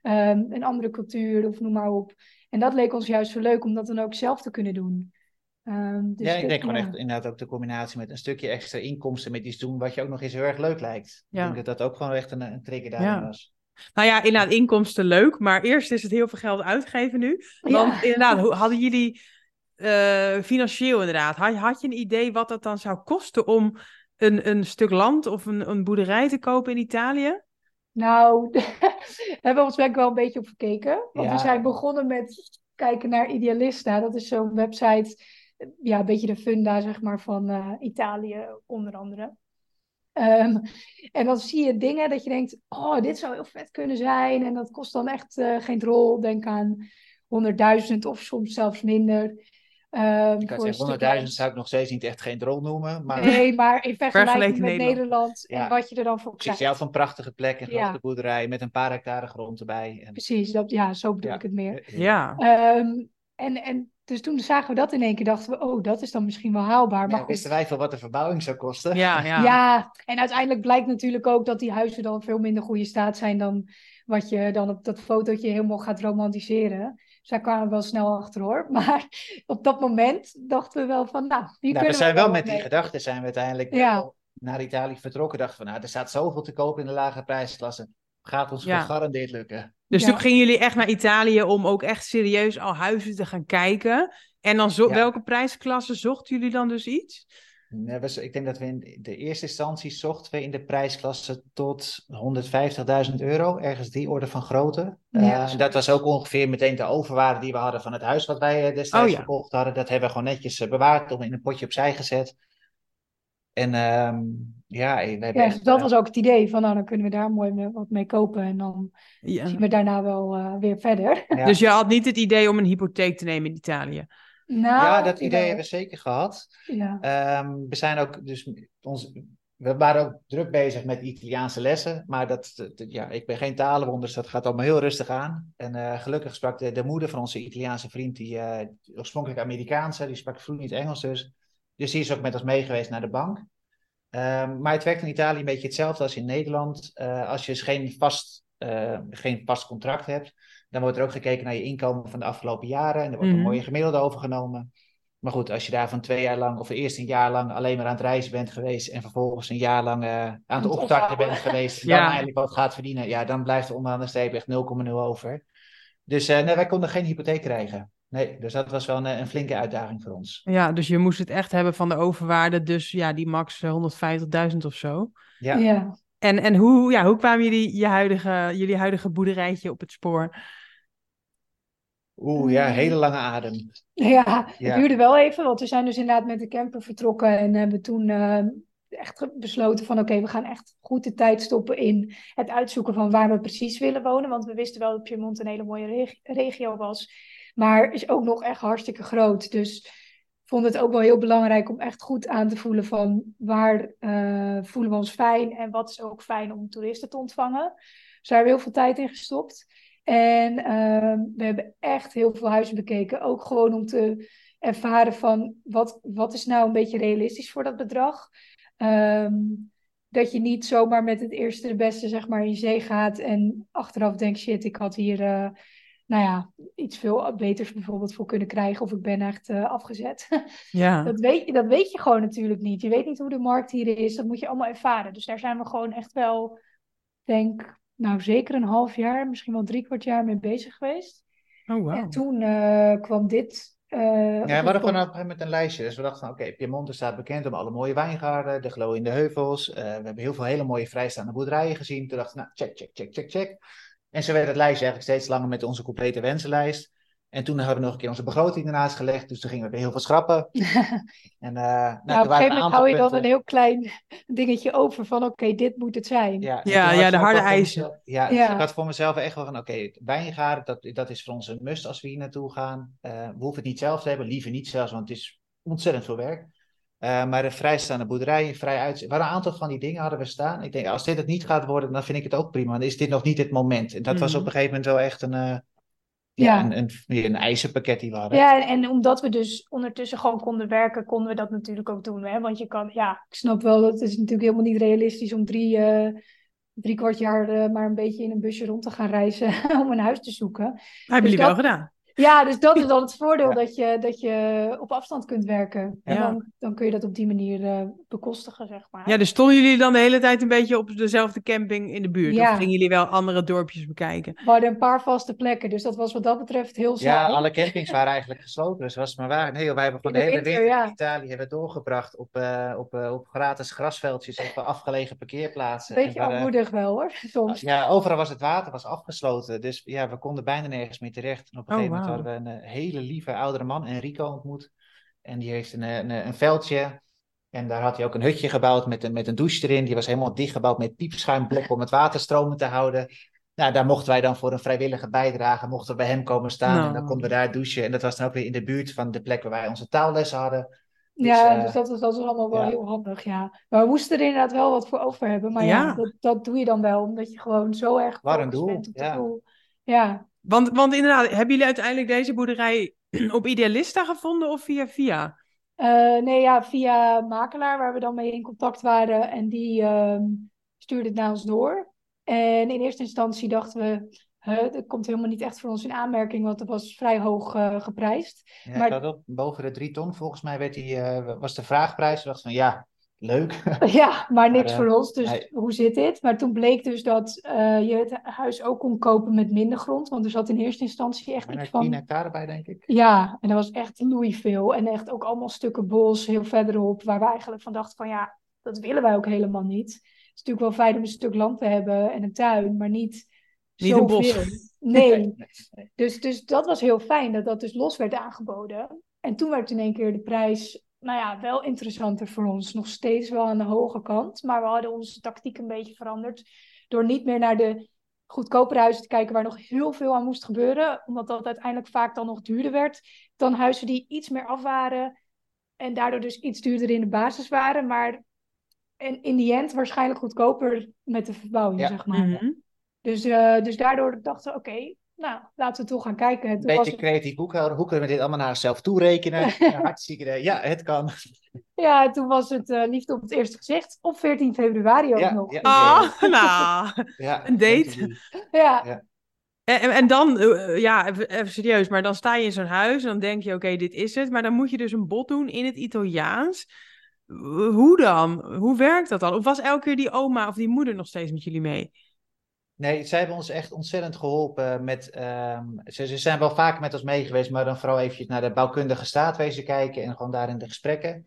um, een andere cultuur of noem maar op. En dat leek ons juist zo leuk om dat dan ook zelf te kunnen doen. Um, dus ja, ik denk dat, gewoon ja. echt inderdaad ook de combinatie met een stukje extra inkomsten met iets doen wat je ook nog eens heel erg leuk lijkt. Ja. Ik denk dat dat ook gewoon echt een, een trigger daarin ja. was. Nou ja, inderdaad inkomsten leuk, maar eerst is het heel veel geld uitgeven nu. Want ja. inderdaad, hadden jullie uh, financieel inderdaad, had, had je een idee wat dat dan zou kosten om een, een stuk land of een, een boerderij te kopen in Italië? Nou, daar hebben we ons denk ik wel een beetje op gekeken. Want ja. we zijn begonnen met kijken naar Idealista. Dat is zo'n website, ja, een beetje de funda, zeg maar, van uh, Italië onder andere. Um, en dan zie je dingen dat je denkt, oh, dit zou heel vet kunnen zijn. En dat kost dan echt uh, geen drol. Denk aan honderdduizend of soms zelfs minder. Um, ik kan zeggen, honderdduizend zou ik nog steeds niet echt geen drol noemen. Maar nee, maar in vergelijking met Nederland, Nederland ja. en wat je er dan voor krijgt. Zelf een prachtige plek, een grote ja. boerderij met een paar hectare grond erbij. En precies, dat, ja, zo bedoel ja. ik het meer. Ja. Um, en... en Dus toen zagen we dat in één keer, dachten we, oh, dat is dan misschien wel haalbaar. Maar ja, wisten wij van wat de verbouwing zou kosten. Ja, ja. ja, en uiteindelijk blijkt natuurlijk ook dat die huizen dan veel minder goede staat zijn dan wat je dan op dat fotootje helemaal gaat romantiseren. Dus daar kwamen we wel snel achter, hoor. Maar op dat moment dachten we wel van, nou, hier nou, kunnen we zijn we wel met mee. Die gedachten zijn we uiteindelijk ja. naar Italië vertrokken. Dachten van, nou, er staat zoveel te koop in de lage prijsklasse. Gaat ons ja. gegarandeerd lukken. Dus ja. toen gingen jullie echt naar Italië om ook echt serieus al huizen te gaan kijken. En dan zo- ja. welke prijsklasse zochten jullie dan dus iets? Nee, we, ik denk dat we in de eerste instantie zochten we in de prijsklasse tot honderdvijftigduizend euro. Ergens die orde van grootte. Ja, uh, dat was ook ongeveer meteen de overwaarde die we hadden van het huis wat wij destijds oh, ja. verkocht hadden. Dat hebben we gewoon netjes bewaard om in een potje opzij gezet. En um, ja, wij ja echt, dat uh, was ook het idee van nou, dan kunnen we daar mooi mee, wat mee kopen en dan ja. zien we daarna wel uh, weer verder. Ja. Dus je had niet het idee om een hypotheek te nemen in Italië? Nou, ja, dat idee nee. hebben we zeker gehad. Ja. Um, we zijn ook dus ons, we waren ook druk bezig met Italiaanse lessen, maar dat, dat ja, ik ben geen talenwonder, dus dat gaat allemaal heel rustig aan. En uh, gelukkig sprak de, de moeder van onze Italiaanse vriend, die uh, oorspronkelijk Amerikaanse, die sprak vroeg niet Engels dus. Dus die is ook met ons meegeweest naar de bank. Um, maar het werkt in Italië een beetje hetzelfde als in Nederland. Uh, als je dus geen vast, uh, geen vast contract hebt, dan wordt er ook gekeken naar je inkomen van de afgelopen jaren. En er wordt mm-hmm. een mooie gemiddelde overgenomen. Maar goed, als je daar van twee jaar lang of eerst een jaar lang alleen maar aan het reizen bent geweest en vervolgens een jaar lang uh, aan het optarten bent geweest en ja. dan eindelijk wat gaat verdienen, ja, dan blijft er onderaan de streep echt nul komma nul over. Dus uh, nee, wij konden geen hypotheek krijgen. Nee, dus dat was wel een, een flinke uitdaging voor ons. Ja, dus je moest het echt hebben van de overwaarde. Dus ja, die max honderdvijftigduizend of zo. Ja. ja. En, en hoe, ja, hoe kwamen jullie je huidige, jullie huidige boerderijtje op het spoor? Oeh, ja, hele lange adem. Ja, ja, het duurde wel even, want we zijn dus inderdaad met de camper vertrokken en hebben toen uh, echt besloten van oké, okay, we gaan echt goed de tijd stoppen in het uitzoeken van waar we precies willen wonen. Want we wisten wel dat Piemonte een hele mooie reg- regio was, maar is ook nog echt hartstikke groot. Dus ik vond het ook wel heel belangrijk om echt goed aan te voelen van waar uh, voelen we ons fijn en wat is ook fijn om toeristen te ontvangen. Dus daar hebben we heel veel tijd in gestopt. En uh, we hebben echt heel veel huizen bekeken. Ook gewoon om te ervaren van wat, wat is nou een beetje realistisch voor dat bedrag. Um, dat je niet zomaar met het eerste de beste zeg maar in zee gaat. En achteraf denkt shit, ik had hier uh, nou ja, iets veel beters bijvoorbeeld voor kunnen krijgen. Of ik ben echt uh, afgezet. Ja. Dat weet je, dat weet je gewoon natuurlijk niet. Je weet niet hoe de markt hier is. Dat moet je allemaal ervaren. Dus daar zijn we gewoon echt wel, denk Nou, zeker een half jaar, misschien wel drie kwart jaar mee bezig geweest. Oh, wow. En toen uh, kwam dit. Uh, ja, we hadden gewoon op een gegeven moment een lijstje. Dus we dachten, oké, okay, Piemonte staat bekend om alle mooie wijngaarden, de glooiende heuvels. Uh, we hebben heel veel hele mooie vrijstaande boerderijen gezien. Toen dachten we, nou, check, check, check, check, check. En zo werd het lijstje eigenlijk steeds langer met onze complete wensenlijst. En toen hebben we nog een keer onze begroting ernaast gelegd. Dus toen gingen we weer heel veel schrappen. En, uh, nou, nou, op een gegeven moment een hou je punten. Dan een heel klein dingetje over van oké, okay, dit moet het zijn. Ja, ja, ja de harde eisen. Ja, ja. Ik had voor mezelf echt wel van oké, okay, wijngaarden, dat, dat is voor ons een must als we hier naartoe gaan. Uh, we hoeven het niet zelf te hebben, liever niet zelfs, want het is ontzettend veel werk. Uh, maar de vrijstaande boerderij, vrij uit... Waar een aantal van die dingen hadden we staan. Ik denk, als dit het niet gaat worden, dan vind ik het ook prima. Dan is dit nog niet het moment. En dat mm. was op een gegeven moment wel echt een... Uh, Ja, ja. Een, een, een eisenpakket die we hadden. Ja, en, en omdat we dus ondertussen gewoon konden werken, konden we dat natuurlijk ook doen. Hè? Want je kan, ja, ik snap wel, het is natuurlijk helemaal niet realistisch om drie, uh, drie kwart jaar uh, maar een beetje in een busje rond te gaan reizen om een huis te zoeken. Maar dus hebben jullie wel gedaan. Ja, dus dat is dan het voordeel ja. dat, je, dat je op afstand kunt werken. Ja. En dan, dan kun je dat op die manier uh, bekostigen, zeg maar. Ja, dus stonden jullie dan de hele tijd een beetje op dezelfde camping in de buurt? Ja. Of gingen jullie wel andere dorpjes bekijken? We hadden een paar vaste plekken, dus dat was wat dat betreft heel saai. Ja, alle campings waren eigenlijk gesloten, dus was het maar waar. Nee, wij hebben gewoon de, de hele winter in ja. Italië hebben doorgebracht op, uh, op, uh, op gratis grasveldjes, op afgelegen parkeerplaatsen. Beetje armoedig wel hoor, soms. Ja, overal was het water was afgesloten, dus ja, we konden bijna nergens meer terecht. En op een gegeven moment hadden we een hele lieve oudere man, Enrico, ontmoet. En die heeft een, een, een veldje. En daar had hij ook een hutje gebouwd met een, met een douche erin. Die was helemaal dichtgebouwd met piepschuimblokken om het water stromen te houden. Nou, daar mochten wij dan voor een vrijwillige bijdrage, mochten we bij hem komen staan. Nou. En dan konden we daar douchen. En dat was dan ook weer in de buurt van de plek waar wij onze taallessen hadden. Dus, ja, uh, dus dat was, dat was allemaal wel ja. heel handig, ja. Maar we moesten er inderdaad wel wat voor over hebben. Maar ja, ja dat, dat doe je dan wel, omdat je gewoon zo erg warm doel bent op ja. het doel. Ja. Want, want inderdaad, hebben jullie uiteindelijk deze boerderij op Idealista gevonden of via via? Uh, nee, ja, via makelaar waar we dan mee in contact waren. En die uh, stuurde het naar ons door. En in eerste instantie dachten we, huh, dat komt helemaal niet echt voor ons in aanmerking, want dat was vrij hoog uh, geprijsd. Ja, maar... dat op, boven de drie ton, volgens mij werd die, uh, was de vraagprijs. We dachten van ja, leuk. Ja, maar niks maar, uh, voor ons, dus nee. Hoe zit dit? Maar toen bleek dus dat uh, je het huis ook kon kopen met minder grond, want er zat in eerste instantie echt iets van... tien hectare bij, denk ik. Ja, en dat was echt loeiveel. En echt ook allemaal stukken bos, heel verderop, waar we eigenlijk van dachten van ja, dat willen wij ook helemaal niet. Het is natuurlijk wel fijn om een stuk land te hebben en een tuin, maar niet, niet zoveel. Bos. Nee. nee, nee. Dus, dus dat was heel fijn, dat dat dus los werd aangeboden. En toen werd in één keer de prijs... Nou ja, wel interessanter voor ons. Nog steeds wel aan de hoge kant. Maar we hadden onze tactiek een beetje veranderd. Door niet meer naar de goedkopere huizen te kijken waar nog heel veel aan moest gebeuren. Omdat dat uiteindelijk vaak dan nog duurder werd. Dan huizen die iets meer af waren. En daardoor dus iets duurder in de basis waren. Maar en in die end waarschijnlijk goedkoper met de verbouwing, ja. zeg maar. Mm-hmm. Dus, uh, dus daardoor dachten we, oké. Okay, nou, laten we toch gaan kijken. Een beetje creatief boekhouden. Hoe kunnen we dit allemaal naar onszelf toerekenen? Ja, hartstikke idee. Ja, het kan. Ja, toen was het uh, liefde op het eerste gezicht. Op veertien februari ook ja, nog. Ja, oh, nou. Ja, een date. Ja. ja. En, en dan, ja, even, even serieus. Maar dan sta je in zo'n huis en dan denk je, oké, okay, dit is het. Maar dan moet je dus een bod doen in het Italiaans. Hoe dan? Hoe werkt dat dan? Of was elke keer die oma of die moeder nog steeds met jullie mee? Nee, zij hebben ons echt ontzettend geholpen met... Um, ze, ze zijn wel vaak met ons mee geweest, maar dan vooral eventjes naar de bouwkundige staatwezen kijken en gewoon daarin de gesprekken.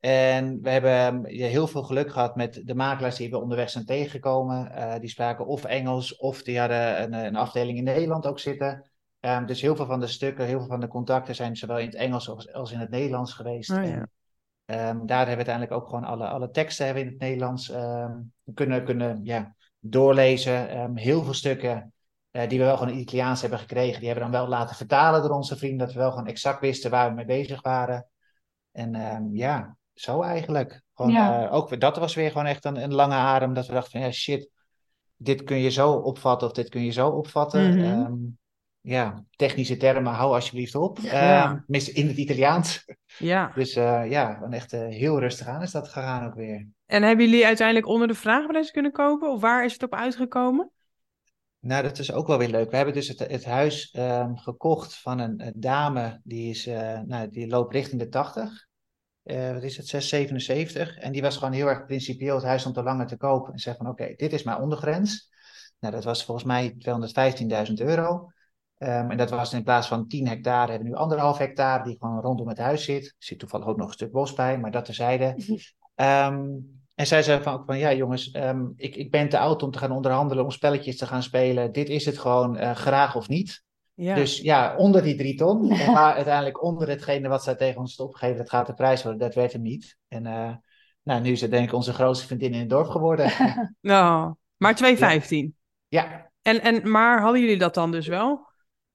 En we hebben heel veel geluk gehad met de makelaars die we onderweg zijn tegengekomen. Uh, die spraken of Engels of die hadden een, een afdeling in Nederland ook zitten. Um, dus heel veel van de stukken, heel veel van de contacten zijn zowel in het Engels als, als in het Nederlands geweest. Oh, ja. En, um, daar hebben we uiteindelijk ook gewoon alle, alle teksten hebben in het Nederlands um, kunnen, kunnen ja, doorlezen. Um, heel veel stukken uh, die we wel gewoon in Italiaans hebben gekregen, die hebben we dan wel laten vertalen door onze vrienden, dat we wel gewoon exact wisten waar we mee bezig waren. En um, ja, zo eigenlijk. Gewoon, ja. uh, ook dat was weer gewoon echt een, een lange adem, dat we dachten van ja, shit, dit kun je zo opvatten of dit kun je zo opvatten. Mm-hmm. Um, ja, technische termen, hou alsjeblieft op. Ja. Uh, mis in het Italiaans. Ja. Dus uh, ja, dan echt uh, heel rustig aan is dat gegaan ook weer. En hebben jullie uiteindelijk onder de vraagprijs kunnen kopen? Of waar is het op uitgekomen? Nou, dat is ook wel weer leuk. We hebben dus het, het huis um, gekocht van een, een dame. Die, is, uh, nou, die loopt richting de tachtig. Uh, wat is het? zes zevenenzeventig. En die was gewoon heel erg principieel. Het huis stond te langer te kopen. En zei van oké, okay, dit is mijn ondergrens. Nou, dat was volgens mij tweehonderdvijftienduizend euro. Um, en dat was in plaats van tien hectare, hebben we nu anderhalf hectare die gewoon rondom het huis zit. Er zit toevallig ook nog een stuk bos bij, maar dat terzijde. Um, en zij zei van, van ja jongens, um, ik, ik ben te oud om te gaan onderhandelen, om spelletjes te gaan spelen. Dit is het gewoon, uh, graag of niet. Ja. Dus ja, onder die drie ton. Maar uiteindelijk onder hetgene wat zij tegen ons heeft opgegeven, dat gaat de prijs worden, dat werd hem niet. En uh, nou, nu is het denk ik onze grootste vriendin in het dorp geworden. Nou, oh, maar twee vijftien. Ja. Ja. En, en, maar hadden jullie dat dan dus wel?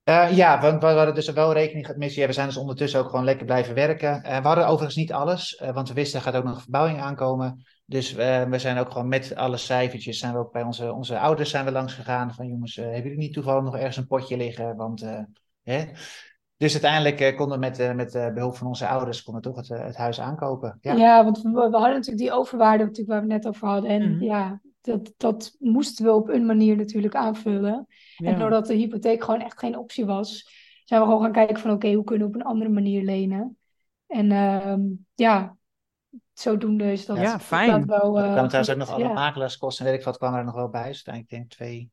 Uh, ja, want we, we hadden dus wel rekening met missie. Ja, we zijn dus ondertussen ook gewoon lekker blijven werken. Uh, we hadden overigens niet alles, uh, want we wisten er gaat ook nog een verbouwing aankomen. Dus uh, we zijn ook gewoon met alle cijfertjes, zijn we ook bij onze, onze ouders zijn we langs gegaan. Van jongens, uh, hebben jullie niet toevallig nog ergens een potje liggen? Want, uh, hè? Dus uiteindelijk uh, konden we met, uh, met uh, behulp van onze ouders konden we toch het, uh, het huis aankopen. Ja, ja, want we, we hadden natuurlijk die overwaarde natuurlijk waar we het net over hadden. En mm-hmm. ja, dat, dat moesten we op een manier natuurlijk aanvullen. Ja. En doordat de hypotheek gewoon echt geen optie was, zijn we gewoon gaan kijken van oké, okay, hoe kunnen we op een andere manier lenen? En uh, ja, zodoende is dat... Ja, fijn. Dat wel, uh, er kwamen trouwens ook nog ja. alle makelaarskosten en weet ik wat, kwamen er nog wel bij. Dus ik denk twee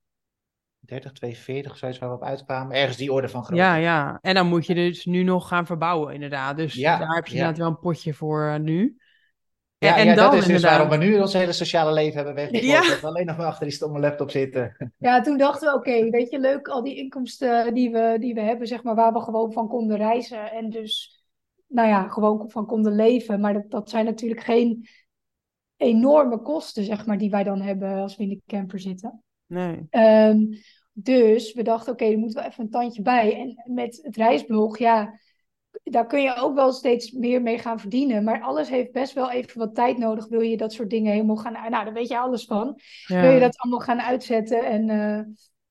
dertig, twee veertig of zoiets waar we op uitkwamen. Ergens die orde van grootte. Ja, ja. En dan moet je dus nu nog gaan verbouwen inderdaad. Dus ja, daar heb je ja. inderdaad wel een potje voor uh, nu. Ja, en ja, dan, dat is dus inderdaad waarom we nu ons hele sociale leven hebben weggegooid. Ja. Dat we alleen nog maar achter die stomme laptop zitten. Ja, toen dachten we, oké, okay, weet je, leuk, al die inkomsten die we, die we hebben, zeg maar, waar we gewoon van konden reizen. En dus, nou ja, gewoon van konden leven. Maar dat, dat zijn natuurlijk geen enorme kosten, zeg maar, die wij dan hebben als we in de camper zitten. Nee. Um, dus we dachten, oké, okay, er moeten we even een tandje bij. En met het reisblog, ja... Daar kun je ook wel steeds meer mee gaan verdienen. Maar alles heeft best wel even wat tijd nodig. Wil je dat soort dingen helemaal gaan... Nou, daar weet je alles van. Ja. Wil je dat allemaal gaan uitzetten en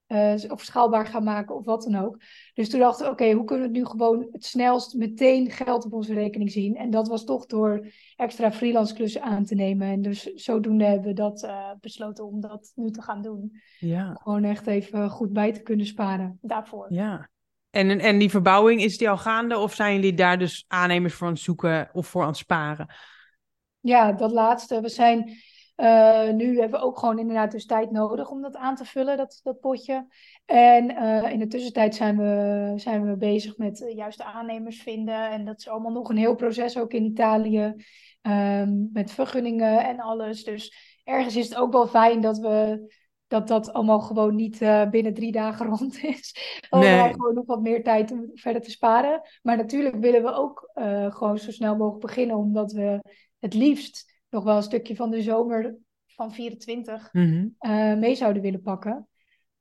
uh, uh, of schaalbaar gaan maken of wat dan ook. Dus toen dachten we, oké, okay, hoe kunnen we het nu gewoon het snelst meteen geld op onze rekening zien? En dat was toch door extra freelance klussen aan te nemen. En dus zodoende hebben we dat uh, besloten om dat nu te gaan doen. Ja. Gewoon echt even goed bij te kunnen sparen daarvoor. Ja. En, en die verbouwing, is die al gaande of zijn jullie daar dus aannemers voor aan het zoeken of voor aan het sparen? Ja, dat laatste. We zijn uh, nu hebben we ook gewoon inderdaad dus tijd nodig om dat aan te vullen, dat, dat potje. En uh, in de tussentijd zijn we, zijn we bezig met uh, juist de aannemers vinden. En dat is allemaal nog een heel proces ook in Italië uh, met vergunningen en alles. Dus ergens is het ook wel fijn dat we... dat dat allemaal gewoon niet uh, binnen drie dagen rond is. Om nee. daar gewoon nog wat meer tijd om verder te sparen. Maar natuurlijk willen we ook uh, gewoon zo snel mogelijk beginnen. Omdat we het liefst nog wel een stukje van de zomer van vierentwintig mm-hmm. uh, mee zouden willen pakken.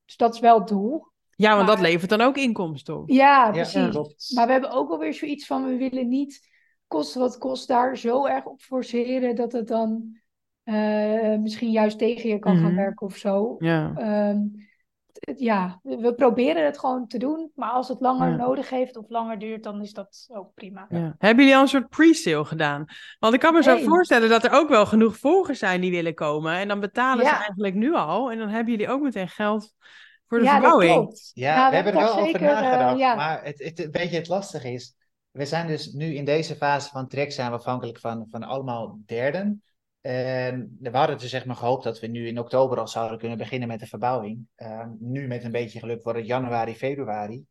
Dus dat is wel het doel. Ja, want maar... dat levert dan ook inkomsten op. Ja, precies. Ja, ja, maar we hebben ook alweer zoiets van... we willen niet kosten wat kost daar zo erg op forceren dat het dan... Uh, misschien juist tegen je kan mm-hmm. gaan werken of zo. Ja. Um, t- ja, we proberen het gewoon te doen. Maar als het langer ja. nodig heeft of langer duurt, dan is dat ook prima. Ja. Ja. Hebben jullie al een soort pre-sale gedaan? Want ik kan me hey. zo voorstellen dat er ook wel genoeg volgers zijn die willen komen. En dan betalen ja. ze eigenlijk nu al. En dan hebben jullie ook meteen geld voor de ja, verbouwing. Dat klopt. Ja, nou, we hebben er wel over nagedacht. Uh, ja. Maar het, het, het beetje het lastige is. We zijn dus nu in deze fase van trek zijn we afhankelijk van, van allemaal derden. En we hadden dus zeg maar gehoopt dat we nu in oktober al zouden kunnen beginnen met de verbouwing. Uh, nu met een beetje geluk wordt het januari, februari.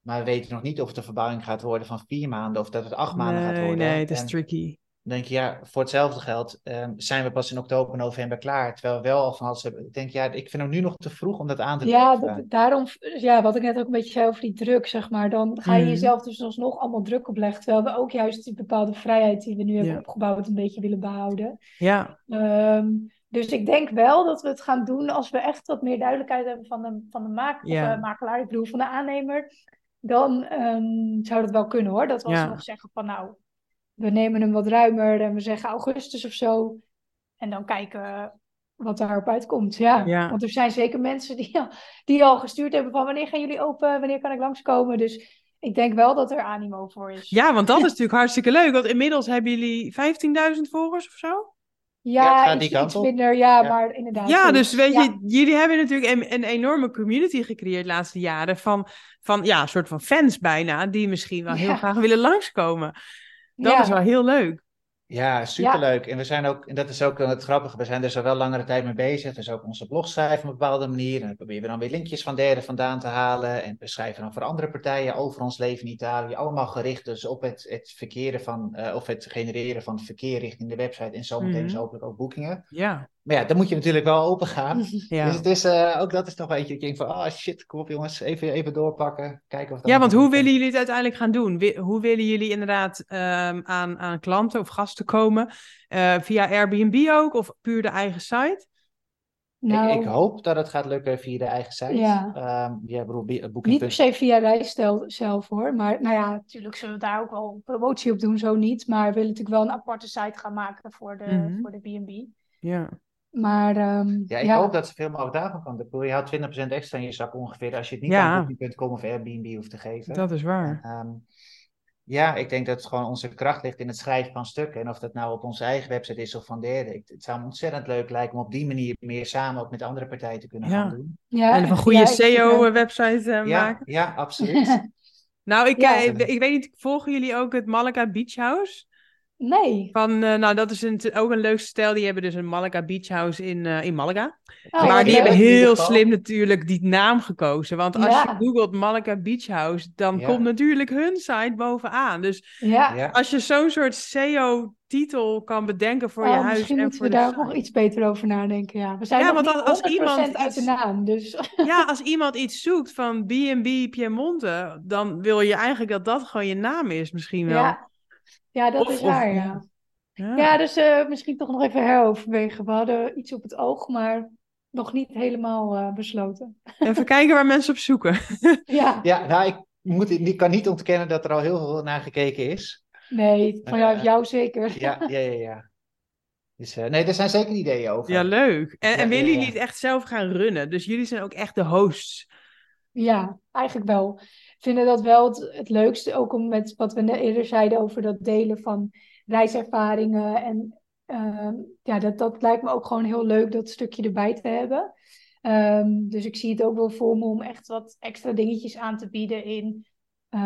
Maar we weten nog niet of het de verbouwing gaat worden van vier maanden of dat het acht maanden nee, gaat worden. Nee, dat is en, tricky. Dan denk je, ja, voor hetzelfde geld um, zijn we pas in oktober, november klaar. Terwijl we wel al van alles hebben. Ik denk, ja, ik vind het nu nog te vroeg om dat aan te ja, doen. Ja, daarom, ja, wat ik net ook een beetje zei over die druk, zeg maar. Dan ga je mm. jezelf dus alsnog allemaal druk opleggen. Terwijl we ook juist die bepaalde vrijheid die we nu hebben ja. opgebouwd een beetje willen behouden. Ja. Um, dus ik denk wel dat we het gaan doen als we echt wat meer duidelijkheid hebben van de, van de maak, ja. of, uh, makelaar, ik bedoel, van de aannemer. Dan um, zou dat wel kunnen, hoor. Dat we ja. nog zeggen van, nou, we nemen hem wat ruimer en we zeggen augustus of zo. En dan kijken wat daarop uitkomt. Ja. ja. Want er zijn zeker mensen die al, die al gestuurd hebben van wanneer gaan jullie open? Wanneer kan ik langskomen? Dus ik denk wel dat er animo voor is. Ja, want dat is natuurlijk hartstikke leuk. Want inmiddels hebben jullie vijftienduizend volgers of zo? Ja, ja, het gaat die iets, kant op. Iets minder, ja, ja, maar inderdaad. Ja, dus weet ja. je, jullie hebben natuurlijk een, een enorme community gecreëerd de laatste jaren. Van, van ja, een soort van fans bijna, die misschien wel heel ja. graag willen langskomen. Dat ja. is wel heel leuk. Ja, superleuk. Ja. En we zijn ook, en dat is ook dan het grappige, we zijn er zo wel langere tijd mee bezig. Dus ook onze blog schrijven op een bepaalde manier. En dan proberen we dan weer linkjes van derden vandaan te halen. En we schrijven dan voor andere partijen over ons leven in Italië. Allemaal gericht dus op het, het verkeren van, uh, of het genereren van verkeer richting de website. En zometeen mm-hmm. dus hopelijk ook boekingen. Ja. Maar ja, dan moet je natuurlijk wel open gaan. Ja. Dus het is, uh, ook dat is nog eentje dat je denkt van, ah, oh, shit, kom op jongens, even, even doorpakken. Kijken of dat ja, want hoe willen jullie het uiteindelijk gaan doen? We, hoe willen jullie inderdaad um, aan, aan klanten of gasten komen? Uh, via Airbnb ook of puur de eigen site? Nou, ik, ik hoop dat het gaat lukken via de eigen site. Ja. Um, ja, bedoel, boeking. Niet per se via Rijstel zelf hoor. Maar nou ja, natuurlijk zullen we daar ook wel promotie op doen, zo niet. Maar we willen natuurlijk wel een aparte site gaan maken voor de, mm-hmm. voor de B en B. Ja. Maar, um, ja, ik ja. hoop dat zoveel mogelijk daarvan kan. Je houdt twintig procent extra in je zak ongeveer als je het niet ja. aan booking punt com of Airbnb hoeft te geven. Dat is waar. En, um, ja, ik denk dat het gewoon onze kracht ligt in het schrijven van stukken. En of dat nou op onze eigen website is of van derden. Het zou me ontzettend leuk lijken om op die manier meer samen ook met andere partijen te kunnen ja. gaan doen. Ja, en een goede ja, S E O-website uh, ja, maken. Ja, absoluut. Nou, ik, ja. ik, ik weet niet, volgen jullie ook het Malaga Beach House? Nee. Van, uh, nou, dat is een, ook een leuk stel. Die hebben dus een Malaga Beach House in, uh, in Malaga. Oh, maar die hebben heel slim natuurlijk die naam gekozen. Want als ja. je googelt Malaga Beach House, dan ja. komt natuurlijk hun site bovenaan. Dus ja. Ja. als je zo'n soort S E O-titel kan bedenken voor oh, je huis. Misschien en moeten voor we daar site. Nog iets beter over nadenken. Ja, we zijn ja, want als iemand uit de naam. Dus. Ja, als iemand iets zoekt van B en B Piemonte, dan wil je eigenlijk dat dat gewoon je naam is misschien wel. Ja. Ja, dat of, is waar, of, ja. ja. Ja, dus uh, misschien toch nog even heroverwegen. We hadden iets op het oog, maar nog niet helemaal uh, besloten. Even kijken waar mensen op zoeken. Ja, ja nou, ik, moet, ik kan niet ontkennen dat er al heel veel naar gekeken is. Nee, van jou, uh, jou zeker. Ja, ja, ja. ja. Dus, uh, nee, daar zijn zeker ideeën over. Ja, leuk. En, ja, en willen ja, jullie ja. het echt zelf gaan runnen? Dus jullie zijn ook echt de hosts? Ja, eigenlijk wel. Vinden dat wel het, het leukste, ook om met wat we net eerder zeiden over dat delen van reiservaringen. En uh, ja, dat, dat lijkt me ook gewoon heel leuk, dat stukje erbij te hebben. Um, dus ik zie het ook wel voor me om echt wat extra dingetjes aan te bieden in uh,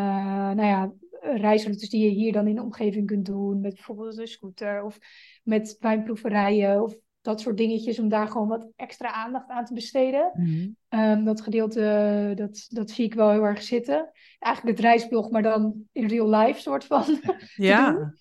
nou ja, reisroutes die je hier dan in de omgeving kunt doen. Met bijvoorbeeld een scooter of met wijnproeverijen of dat soort dingetjes, om daar gewoon wat extra aandacht aan te besteden. Mm-hmm. Um, dat gedeelte, dat, dat zie ik wel heel erg zitten. Eigenlijk het reisblog, maar dan in real life soort van. Ja.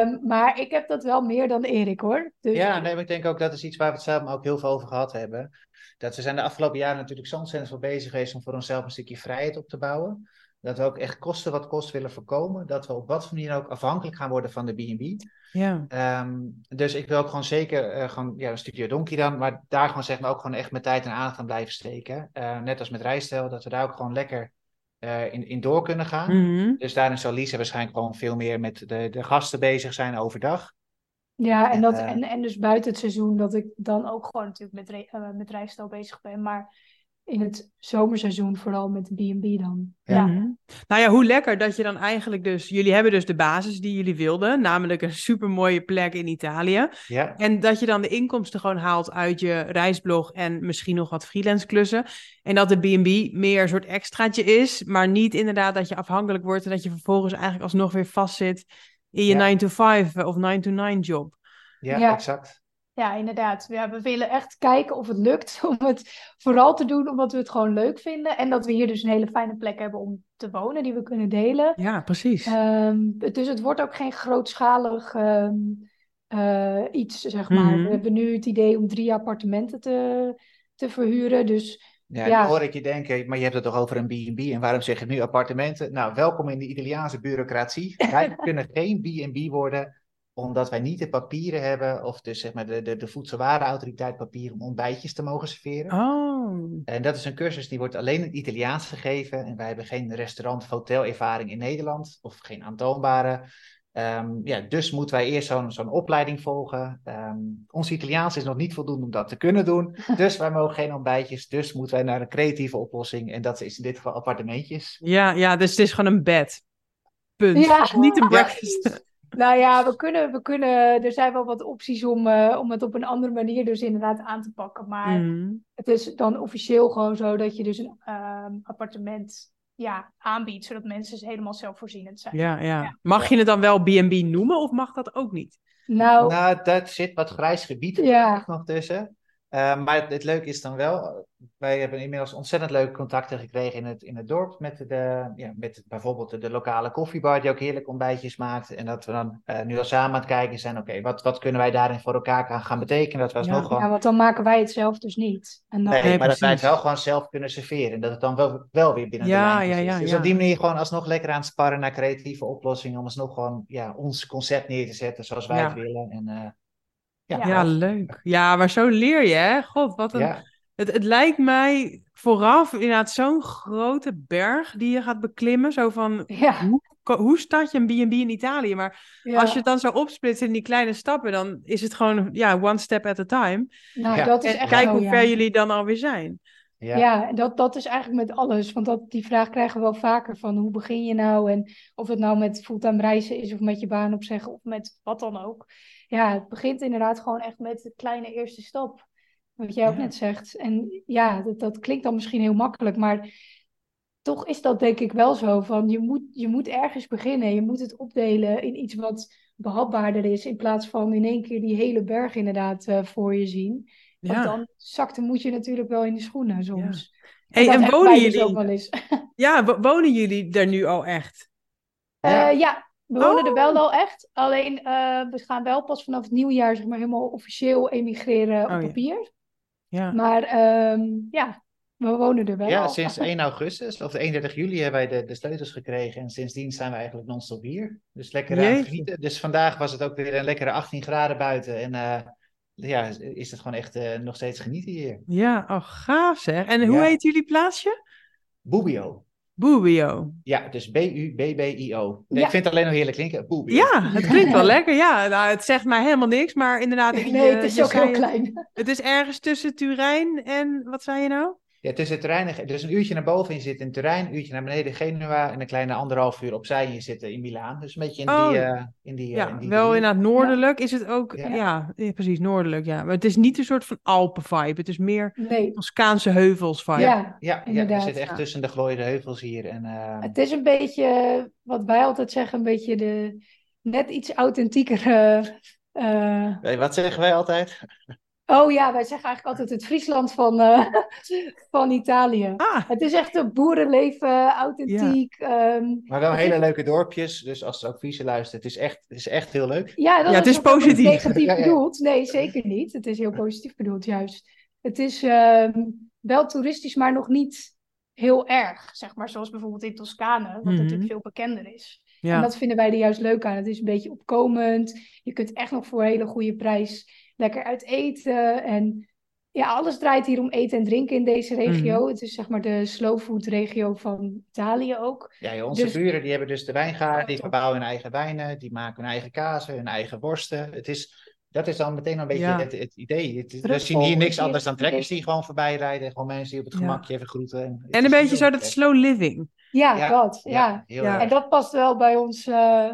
um, maar ik heb dat wel meer dan Erik, hoor. Dus... Ja, nee, maar ik denk ook dat is iets waar we het samen ook heel veel over gehad hebben. Dat we zijn de afgelopen jaren natuurlijk zo ontzettend veel bezig geweest om voor onszelf een stukje vrijheid op te bouwen. Dat we ook echt kosten wat kost willen voorkomen. Dat we op wat voor manier ook afhankelijk gaan worden van de B en B. Ja. Um, dus ik wil ook gewoon zeker, uh, gewoon, ja, een Studio Donkey dan. Maar daar gewoon zeg maar ook gewoon echt mijn tijd en aandacht gaan blijven steken. Uh, net als met Rijstijl, dat we daar ook gewoon lekker uh, in, in door kunnen gaan. Mm-hmm. Dus daarin zal Lisa waarschijnlijk gewoon veel meer met de, de gasten bezig zijn overdag. Ja, en, dat, uh, en, en dus buiten het seizoen dat ik dan ook gewoon natuurlijk met, uh, met Rijstijl bezig ben. Maar... in het zomerseizoen, vooral met de B en B dan. Ja. Ja. Nou ja, hoe lekker dat je dan eigenlijk dus... Jullie hebben dus de basis die jullie wilden. Namelijk een supermooie plek in Italië. Ja. En dat je dan de inkomsten gewoon haalt uit je reisblog... en misschien nog wat freelance klussen. En dat de B en B meer een soort extraatje is. Maar niet inderdaad dat je afhankelijk wordt... en dat je vervolgens eigenlijk alsnog weer vastzit... in je negen to vijf of negen to nine job. Ja, ja. Exact. Ja, inderdaad. Ja, we willen echt kijken of het lukt om het vooral te doen omdat we het gewoon leuk vinden. En dat we hier dus een hele fijne plek hebben om te wonen die we kunnen delen. Ja, precies. Um, dus het wordt ook geen grootschalig um, uh, iets, zeg maar. Mm-hmm. We hebben nu het idee om drie appartementen te, te verhuren, dus... Ja, ja, dan hoor ik je denken, maar je hebt het toch over een B en B en waarom zeg je nu appartementen? Nou, welkom in de Italiaanse bureaucratie. Wij kunnen geen B en B worden, omdat wij niet de papieren hebben, of dus zeg maar de, de, de voedselwarenautoriteit papier om ontbijtjes te mogen serveren. Oh. En dat is een cursus die wordt alleen in het Italiaans gegeven en wij hebben geen restaurant- of hotelervaring in Nederland, of geen aantoonbare. Um, ja, dus moeten wij eerst zo'n, zo'n opleiding volgen. Um, ons Italiaans is nog niet voldoende om dat te kunnen doen. Dus wij mogen geen ontbijtjes. Dus moeten wij naar een creatieve oplossing. En dat is in dit geval appartementjes. Ja, ja, dus het is gewoon een bed. Punt. Ja. Niet een breakfast. Ja. Nou ja, we kunnen, we kunnen, er zijn wel wat opties om, uh, om het op een andere manier dus inderdaad aan te pakken. Maar mm. het is dan officieel gewoon zo dat je dus een um, appartement... ja, aanbiedt, zodat mensen helemaal zelfvoorzienend zijn. Ja, ja, ja. Mag je het dan wel B en B noemen, of mag dat ook niet? Nou, nou dat zit wat grijs gebied ja. nog tussen. Uh, maar het leuke is dan wel, wij hebben inmiddels ontzettend leuke contacten gekregen in het, in het dorp, met, de, ja, met bijvoorbeeld de, de lokale koffiebar, die ook heerlijk ontbijtjes maakt, en dat we dan uh, nu al samen aan het kijken zijn, oké, okay, wat, wat kunnen wij daarin voor elkaar gaan, gaan betekenen? Dat was ja, nog gewoon... ja, want dan maken wij het zelf dus niet. En dan... Nee, nee, maar precies. Dat wij het wel gewoon zelf kunnen serveren, en dat het dan wel, wel weer binnen ja, de lijntjes ja, ja, is. Dus ja. op die manier gewoon alsnog lekker aan het sparren naar creatieve oplossingen, om alsnog gewoon ja, ons concept neer te zetten zoals wij ja. het willen, en... Uh, Ja, ja, leuk. Ja, maar zo leer je, hè? God, wat een... Ja. Het, het lijkt mij vooraf inderdaad zo'n grote berg die je gaat beklimmen. Zo van, ja. hoe, hoe start je een B en B in Italië? Maar ja. als je het dan zo opsplitst in die kleine stappen, dan is het gewoon ja, one step at a time. Nou, ja. dat is echt Kijk zo, hoe ver ja. jullie dan alweer zijn. Ja, ja dat, dat is eigenlijk met alles. Want dat, die vraag krijgen we wel vaker van hoe begin je nou? En of het nou met fulltime reizen is of met je baan opzeggen of met wat dan ook. Ja, het begint inderdaad gewoon echt met de kleine eerste stap. Wat jij ook ja. net zegt. En ja, dat, dat klinkt dan misschien heel makkelijk. Maar toch is dat denk ik wel zo. Van je, moet, je moet ergens beginnen. Je moet het opdelen in iets wat behapbaarder is. In plaats van in één keer die hele berg inderdaad uh, voor je zien. Want ja. dan zakt de moedje natuurlijk wel in de schoenen soms. Ja. Hey, en wonen jullie? Ook wel eens. Ja, w- wonen jullie daar nu al echt? Ja. Uh, ja. We wonen oh. er wel al echt, alleen uh, we gaan wel pas vanaf het nieuwjaar zeg maar, helemaal officieel emigreren op oh, ja. papier. Ja. Maar um, ja, we wonen er wel ja, al. Sinds één augustus, of eenendertig juli, hebben wij de, de sleutels gekregen. En sindsdien zijn we eigenlijk non-stop hier. Dus lekker aan genieten. Dus vandaag was het ook weer een lekkere achttien graden buiten. En uh, ja, is het gewoon echt uh, nog steeds genieten hier. Ja, oh gaaf zeg. En hoe ja. heet jullie plaatsje? Bubbio. Bubbio. Ja, dus B U B B I O. Nee, ja. Ik vind het alleen nog heerlijk klinken. Bubbio. Ja, het klinkt wel lekker. Ja, nou, het zegt mij helemaal niks, maar inderdaad... Ik, nee, het is je, ook heel klein. Het is ergens tussen Turijn en... Wat zei je nou? Ja, tussen Turijn en... Er is een uurtje naar boven en je zit in Turijn, een uurtje naar beneden Genua en een kleine anderhalf uur opzij en je zit in Milaan. Dus een beetje in oh, die... Uh, in die ja, uh, in die wel in het noordelijk ja. is het ook... Ja. Ja, ja, precies, noordelijk, ja. Maar het is niet een soort van Alpen-vibe. Het is meer nee. Toscaanse heuvels-vibe. Ja, ja, ja, je zit echt ja. tussen de glooiende heuvels hier. En, uh... het is een beetje, wat wij altijd zeggen, een beetje de net iets authentiekere... Uh... Nee, wat zeggen wij altijd? Oh ja, wij zeggen eigenlijk altijd het Friesland van, uh, van Italië. Ah. Het is echt een boerenleven, authentiek. Ja. Um, maar wel hele is... leuke dorpjes, dus als er ook Friese luistert, het is echt, het is echt heel leuk. Ja, dat ja, het is, is positief. Negatief ja, ja. bedoeld. Nee, zeker niet. Het is heel positief bedoeld, juist. Het is um, wel toeristisch, maar nog niet heel erg, zeg maar. Zoals bijvoorbeeld in Toscane, wat mm-hmm. natuurlijk veel bekender is. Ja. En dat vinden wij er juist leuk aan. Het is een beetje opkomend. Je kunt echt nog voor een hele goede prijs... lekker uit eten en ja, alles draait hier om eten en drinken in deze regio. Mm-hmm. Het is zeg maar de slow food regio van Italië ook. Ja, ja onze dus... buren die hebben dus de wijngaard, die verbouwen hun eigen wijnen, die maken hun eigen kazen, hun eigen worsten. Het is, dat is dan meteen een beetje ja. het, het idee. Het, we zien hier niks anders dan trekkers die gewoon voorbij rijden, gewoon mensen die op het gemakje ja. even groeten. En, en een beetje zo dat slow living. Ja, ja dat. Ja, ja, heel ja. En dat past wel bij ons... Uh,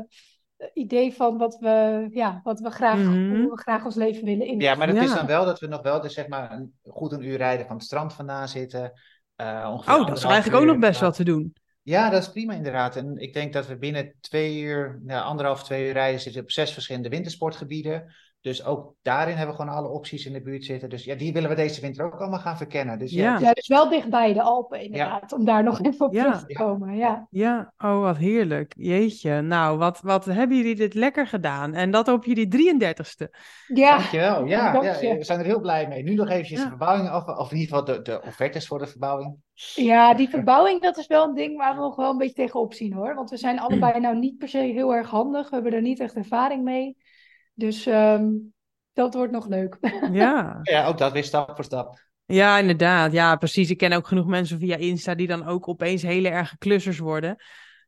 idee van wat we, ja, wat we graag, mm-hmm. hoe we graag ons leven willen inrichten. Ja, maar dat ja. is dan wel dat we nog wel, dus zeg maar, een, goed een uur rijden van het strand vandaan zitten. Uh, oh, dat is eigenlijk ook nog best wat te doen. Ja, dat is prima inderdaad. En ik denk dat we binnen twee uur, nou, anderhalf, twee uur rijden zitten op zes verschillende wintersportgebieden. Dus ook daarin hebben we gewoon alle opties in de buurt zitten. Dus ja, die willen we deze winter ook allemaal gaan verkennen. Dus, ja. Ja. ja, dus wel dichtbij de Alpen inderdaad, ja. om daar nog even op ja. terug te komen. Ja. ja, oh wat heerlijk. Jeetje, nou wat, wat hebben jullie dit lekker gedaan. En dat op jullie drieëndertigste. Ja. Dankjewel, ja, Dank ja, ja we zijn er heel blij mee. Nu nog eventjes ja. de verbouwing af, of in ieder geval de, de offertes voor de verbouwing. Ja, die verbouwing, dat is wel een ding waar we nog wel een beetje tegenop zien hoor. Want we zijn allebei nou niet per se heel erg handig. We hebben er niet echt ervaring mee. Dus um, dat wordt nog leuk. Ja. ja, ook dat weer stap voor stap. Ja, inderdaad. Ja, precies. Ik ken ook genoeg mensen via Insta die dan ook opeens hele erge klussers worden.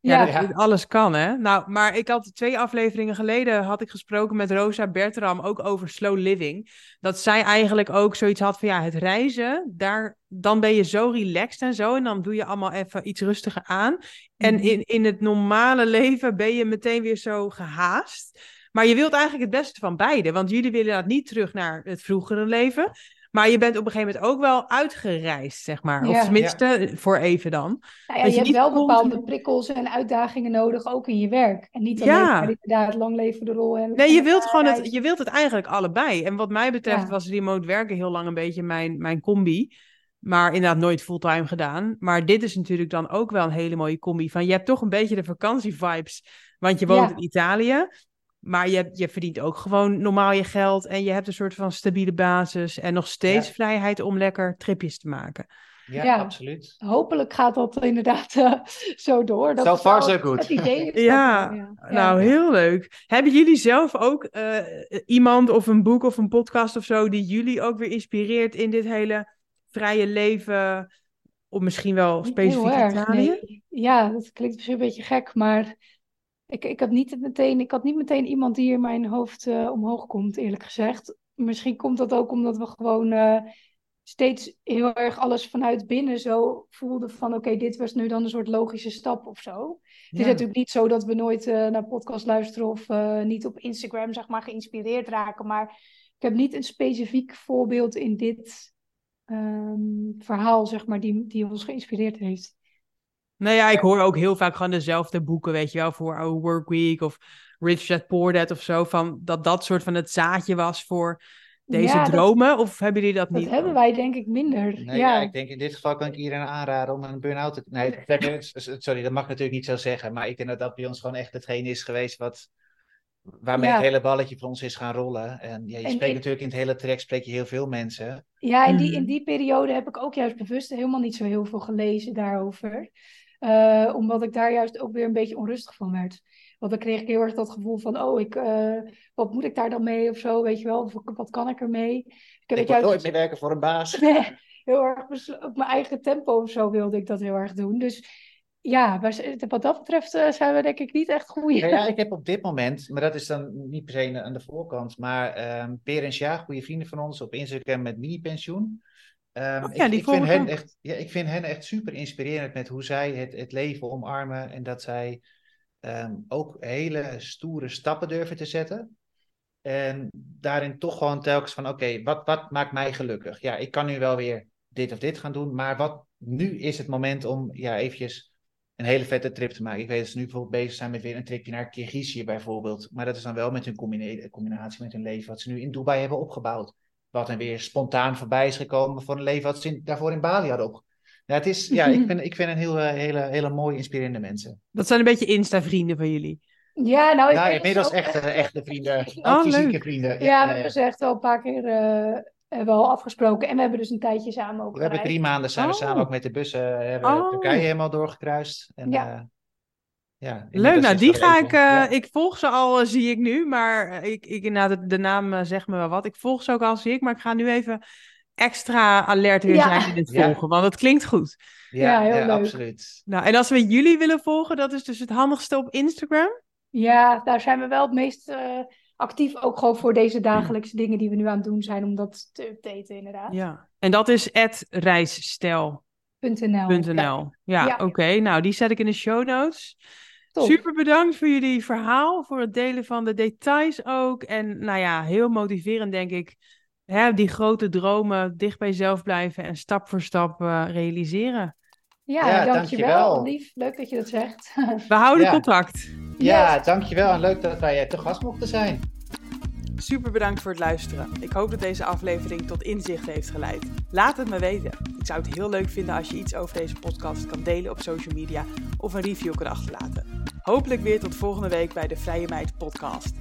Ja, ja. dat ja. alles kan, hè. Nou, maar ik had twee afleveringen geleden had ik gesproken met Rosa Bertram ook over slow living. Dat zij eigenlijk ook zoiets had van ja, het reizen, daar, dan ben je zo relaxed en zo. En dan doe je allemaal even iets rustiger aan. En in, in het normale leven ben je meteen weer zo gehaast. Maar je wilt eigenlijk het beste van beide. Want jullie willen dat niet terug naar het vroegere leven. Maar je bent op een gegeven moment ook wel uitgereisd, zeg maar. Ja. Of tenminste, ja. voor even dan. Nou ja, je, je hebt wel komt... bepaalde prikkels en uitdagingen nodig, ook in je werk. En niet alleen ja. maar inderdaad lang leven de rol. En nee, je wilt, gewoon het, je wilt het eigenlijk allebei. En wat mij betreft ja. was remote werken heel lang een beetje mijn, mijn combi. Maar inderdaad nooit fulltime gedaan. Maar dit is natuurlijk dan ook wel een hele mooie combi. Van, je hebt toch een beetje de vakantievibes. Want je woont ja. in Italië. Maar je, je verdient ook gewoon normaal je geld. En je hebt een soort van stabiele basis. En nog steeds ja. vrijheid om lekker tripjes te maken. Ja, ja, absoluut. Hopelijk gaat dat inderdaad uh, zo door. Dat so far, so good. Idee is ja, ja, nou heel leuk. Hebben jullie zelf ook uh, iemand of een boek of een podcast of zo... die jullie ook weer inspireert in dit hele vrije leven? Of misschien wel specifiek erg, Italië? Nee. Ja, dat klinkt misschien een beetje gek, maar... Ik, ik, had niet meteen, ik had niet meteen iemand die in mijn hoofd uh, omhoog komt, eerlijk gezegd. Misschien komt dat ook omdat we gewoon uh, steeds heel erg alles vanuit binnen zo voelden van... Oké, okay, dit was nu dan een soort logische stap of zo. Ja. Het is natuurlijk niet zo dat we nooit uh, naar podcast luisteren of uh, niet op Instagram zeg maar geïnspireerd raken. Maar ik heb niet een specifiek voorbeeld in dit um, verhaal zeg maar die, die ons geïnspireerd heeft. Nou ja, ik hoor ook heel vaak gewoon dezelfde boeken, weet je wel, voor Our Work Week of Rich Dad Poor Dad of zo, van dat dat soort van het zaadje was voor deze ja, dromen, dat, of hebben jullie dat, dat niet? Dat hebben wij denk ik minder. Nee, ja. ja, ik denk in dit geval kan ik iedereen aanraden om een burn-out te... Nee, sorry, dat mag ik natuurlijk niet zo zeggen, maar ik denk dat dat bij ons gewoon echt hetgeen is geweest wat... Waarmee ja. het hele balletje voor ons is gaan rollen. En ja, je en spreekt ik... natuurlijk in het hele traject spreek je heel veel mensen. Ja, in die, in die periode heb ik ook juist bewust helemaal niet zo heel veel gelezen daarover. Uh, omdat ik daar juist ook weer een beetje onrustig van werd. Want dan kreeg ik heel erg dat gevoel van... Oh, ik, uh, wat moet ik daar dan mee of zo, weet je wel? Of wat kan ik ermee? Ik, heb ik wil juist... nooit meer werken voor een baas. Nee, heel erg beslo- op mijn eigen tempo of zo wilde ik dat heel erg doen. Dus... Ja, wat dat betreft zijn we denk ik niet echt goeie. Ja, ja, ik heb op dit moment, maar dat is dan niet per se aan de voorkant, maar um, Perens Ja, goede vrienden van ons op Instagram met mini-pensioen. Um, oh, ja, ik, ik, vind hen echt, ja, ik vind hen echt super inspirerend met hoe zij het, het leven omarmen en dat zij um, ook hele stoere stappen durven te zetten. En daarin toch gewoon telkens van, oké, okay, wat, wat maakt mij gelukkig? Ja, ik kan nu wel weer dit of dit gaan doen, maar wat, nu is het moment om ja, eventjes... een hele vette trip te maken. Ik weet dat ze nu bijvoorbeeld bezig zijn met weer een tripje naar Kirgizië bijvoorbeeld. Maar dat is dan wel met hun combina- combinatie met hun leven... wat ze nu in Dubai hebben opgebouwd. Wat dan weer spontaan voorbij is gekomen... voor een leven wat ze in, daarvoor in Bali hadden opgebouwd. Nou, het is, ja, ik vind, ik vind een heel, hele, hele mooie, inspirerende mensen. Dat zijn een beetje Insta-vrienden van jullie. Ja, nou... Ik nou inmiddels echt echte, echte vrienden. Oh, fysieke leuk. Vrienden. Ja, ja, we hebben ze echt wel een paar keer... Uh... hebben we al afgesproken en we hebben dus een tijdje samen ook We gereisd. Hebben drie maanden zijn we oh. samen ook met de bussen hebben oh. Turkije helemaal doorgekruist. En, ja. Uh, ja, leuk, nou die ga even. ik, uh, ja. ik volg ze al uh, zie ik nu, maar ik, ik, nou, de, de naam uh, zegt me wel wat. Ik volg ze ook al zie ik, maar ik ga nu even extra alert weer ja. zijn in het volgen, ja. want dat klinkt goed. Ja, ja heel ja, leuk. Absoluut. Nou, en als we jullie willen volgen, dat is dus het handigste op Instagram? Ja, daar zijn we wel het meest... Uh, actief ook gewoon voor deze dagelijkse dingen die we nu aan het doen zijn, om dat te updaten inderdaad. Ja, en dat is at reisstijl punt n l. Ja, ja, ja. oké. Okay. Nou, die zet ik in de show notes. Top. Super bedankt voor jullie verhaal, voor het delen van de details ook. En nou ja, heel motiverend denk ik. Hè, die grote dromen, dicht bij jezelf blijven en stap voor stap uh, realiseren. Ja, ja, dankjewel. Dankjewel. Leuk dat je dat zegt. We houden ja. contact. Ja, yes. Dankjewel en leuk dat wij te gast mochten zijn. Super bedankt voor het luisteren. Ik hoop dat deze aflevering tot inzichten heeft geleid. Laat het me weten. Ik zou het heel leuk vinden als je iets over deze podcast kan delen op social media of een review kan achterlaten. Hopelijk weer tot volgende week bij de Vrije Meid podcast.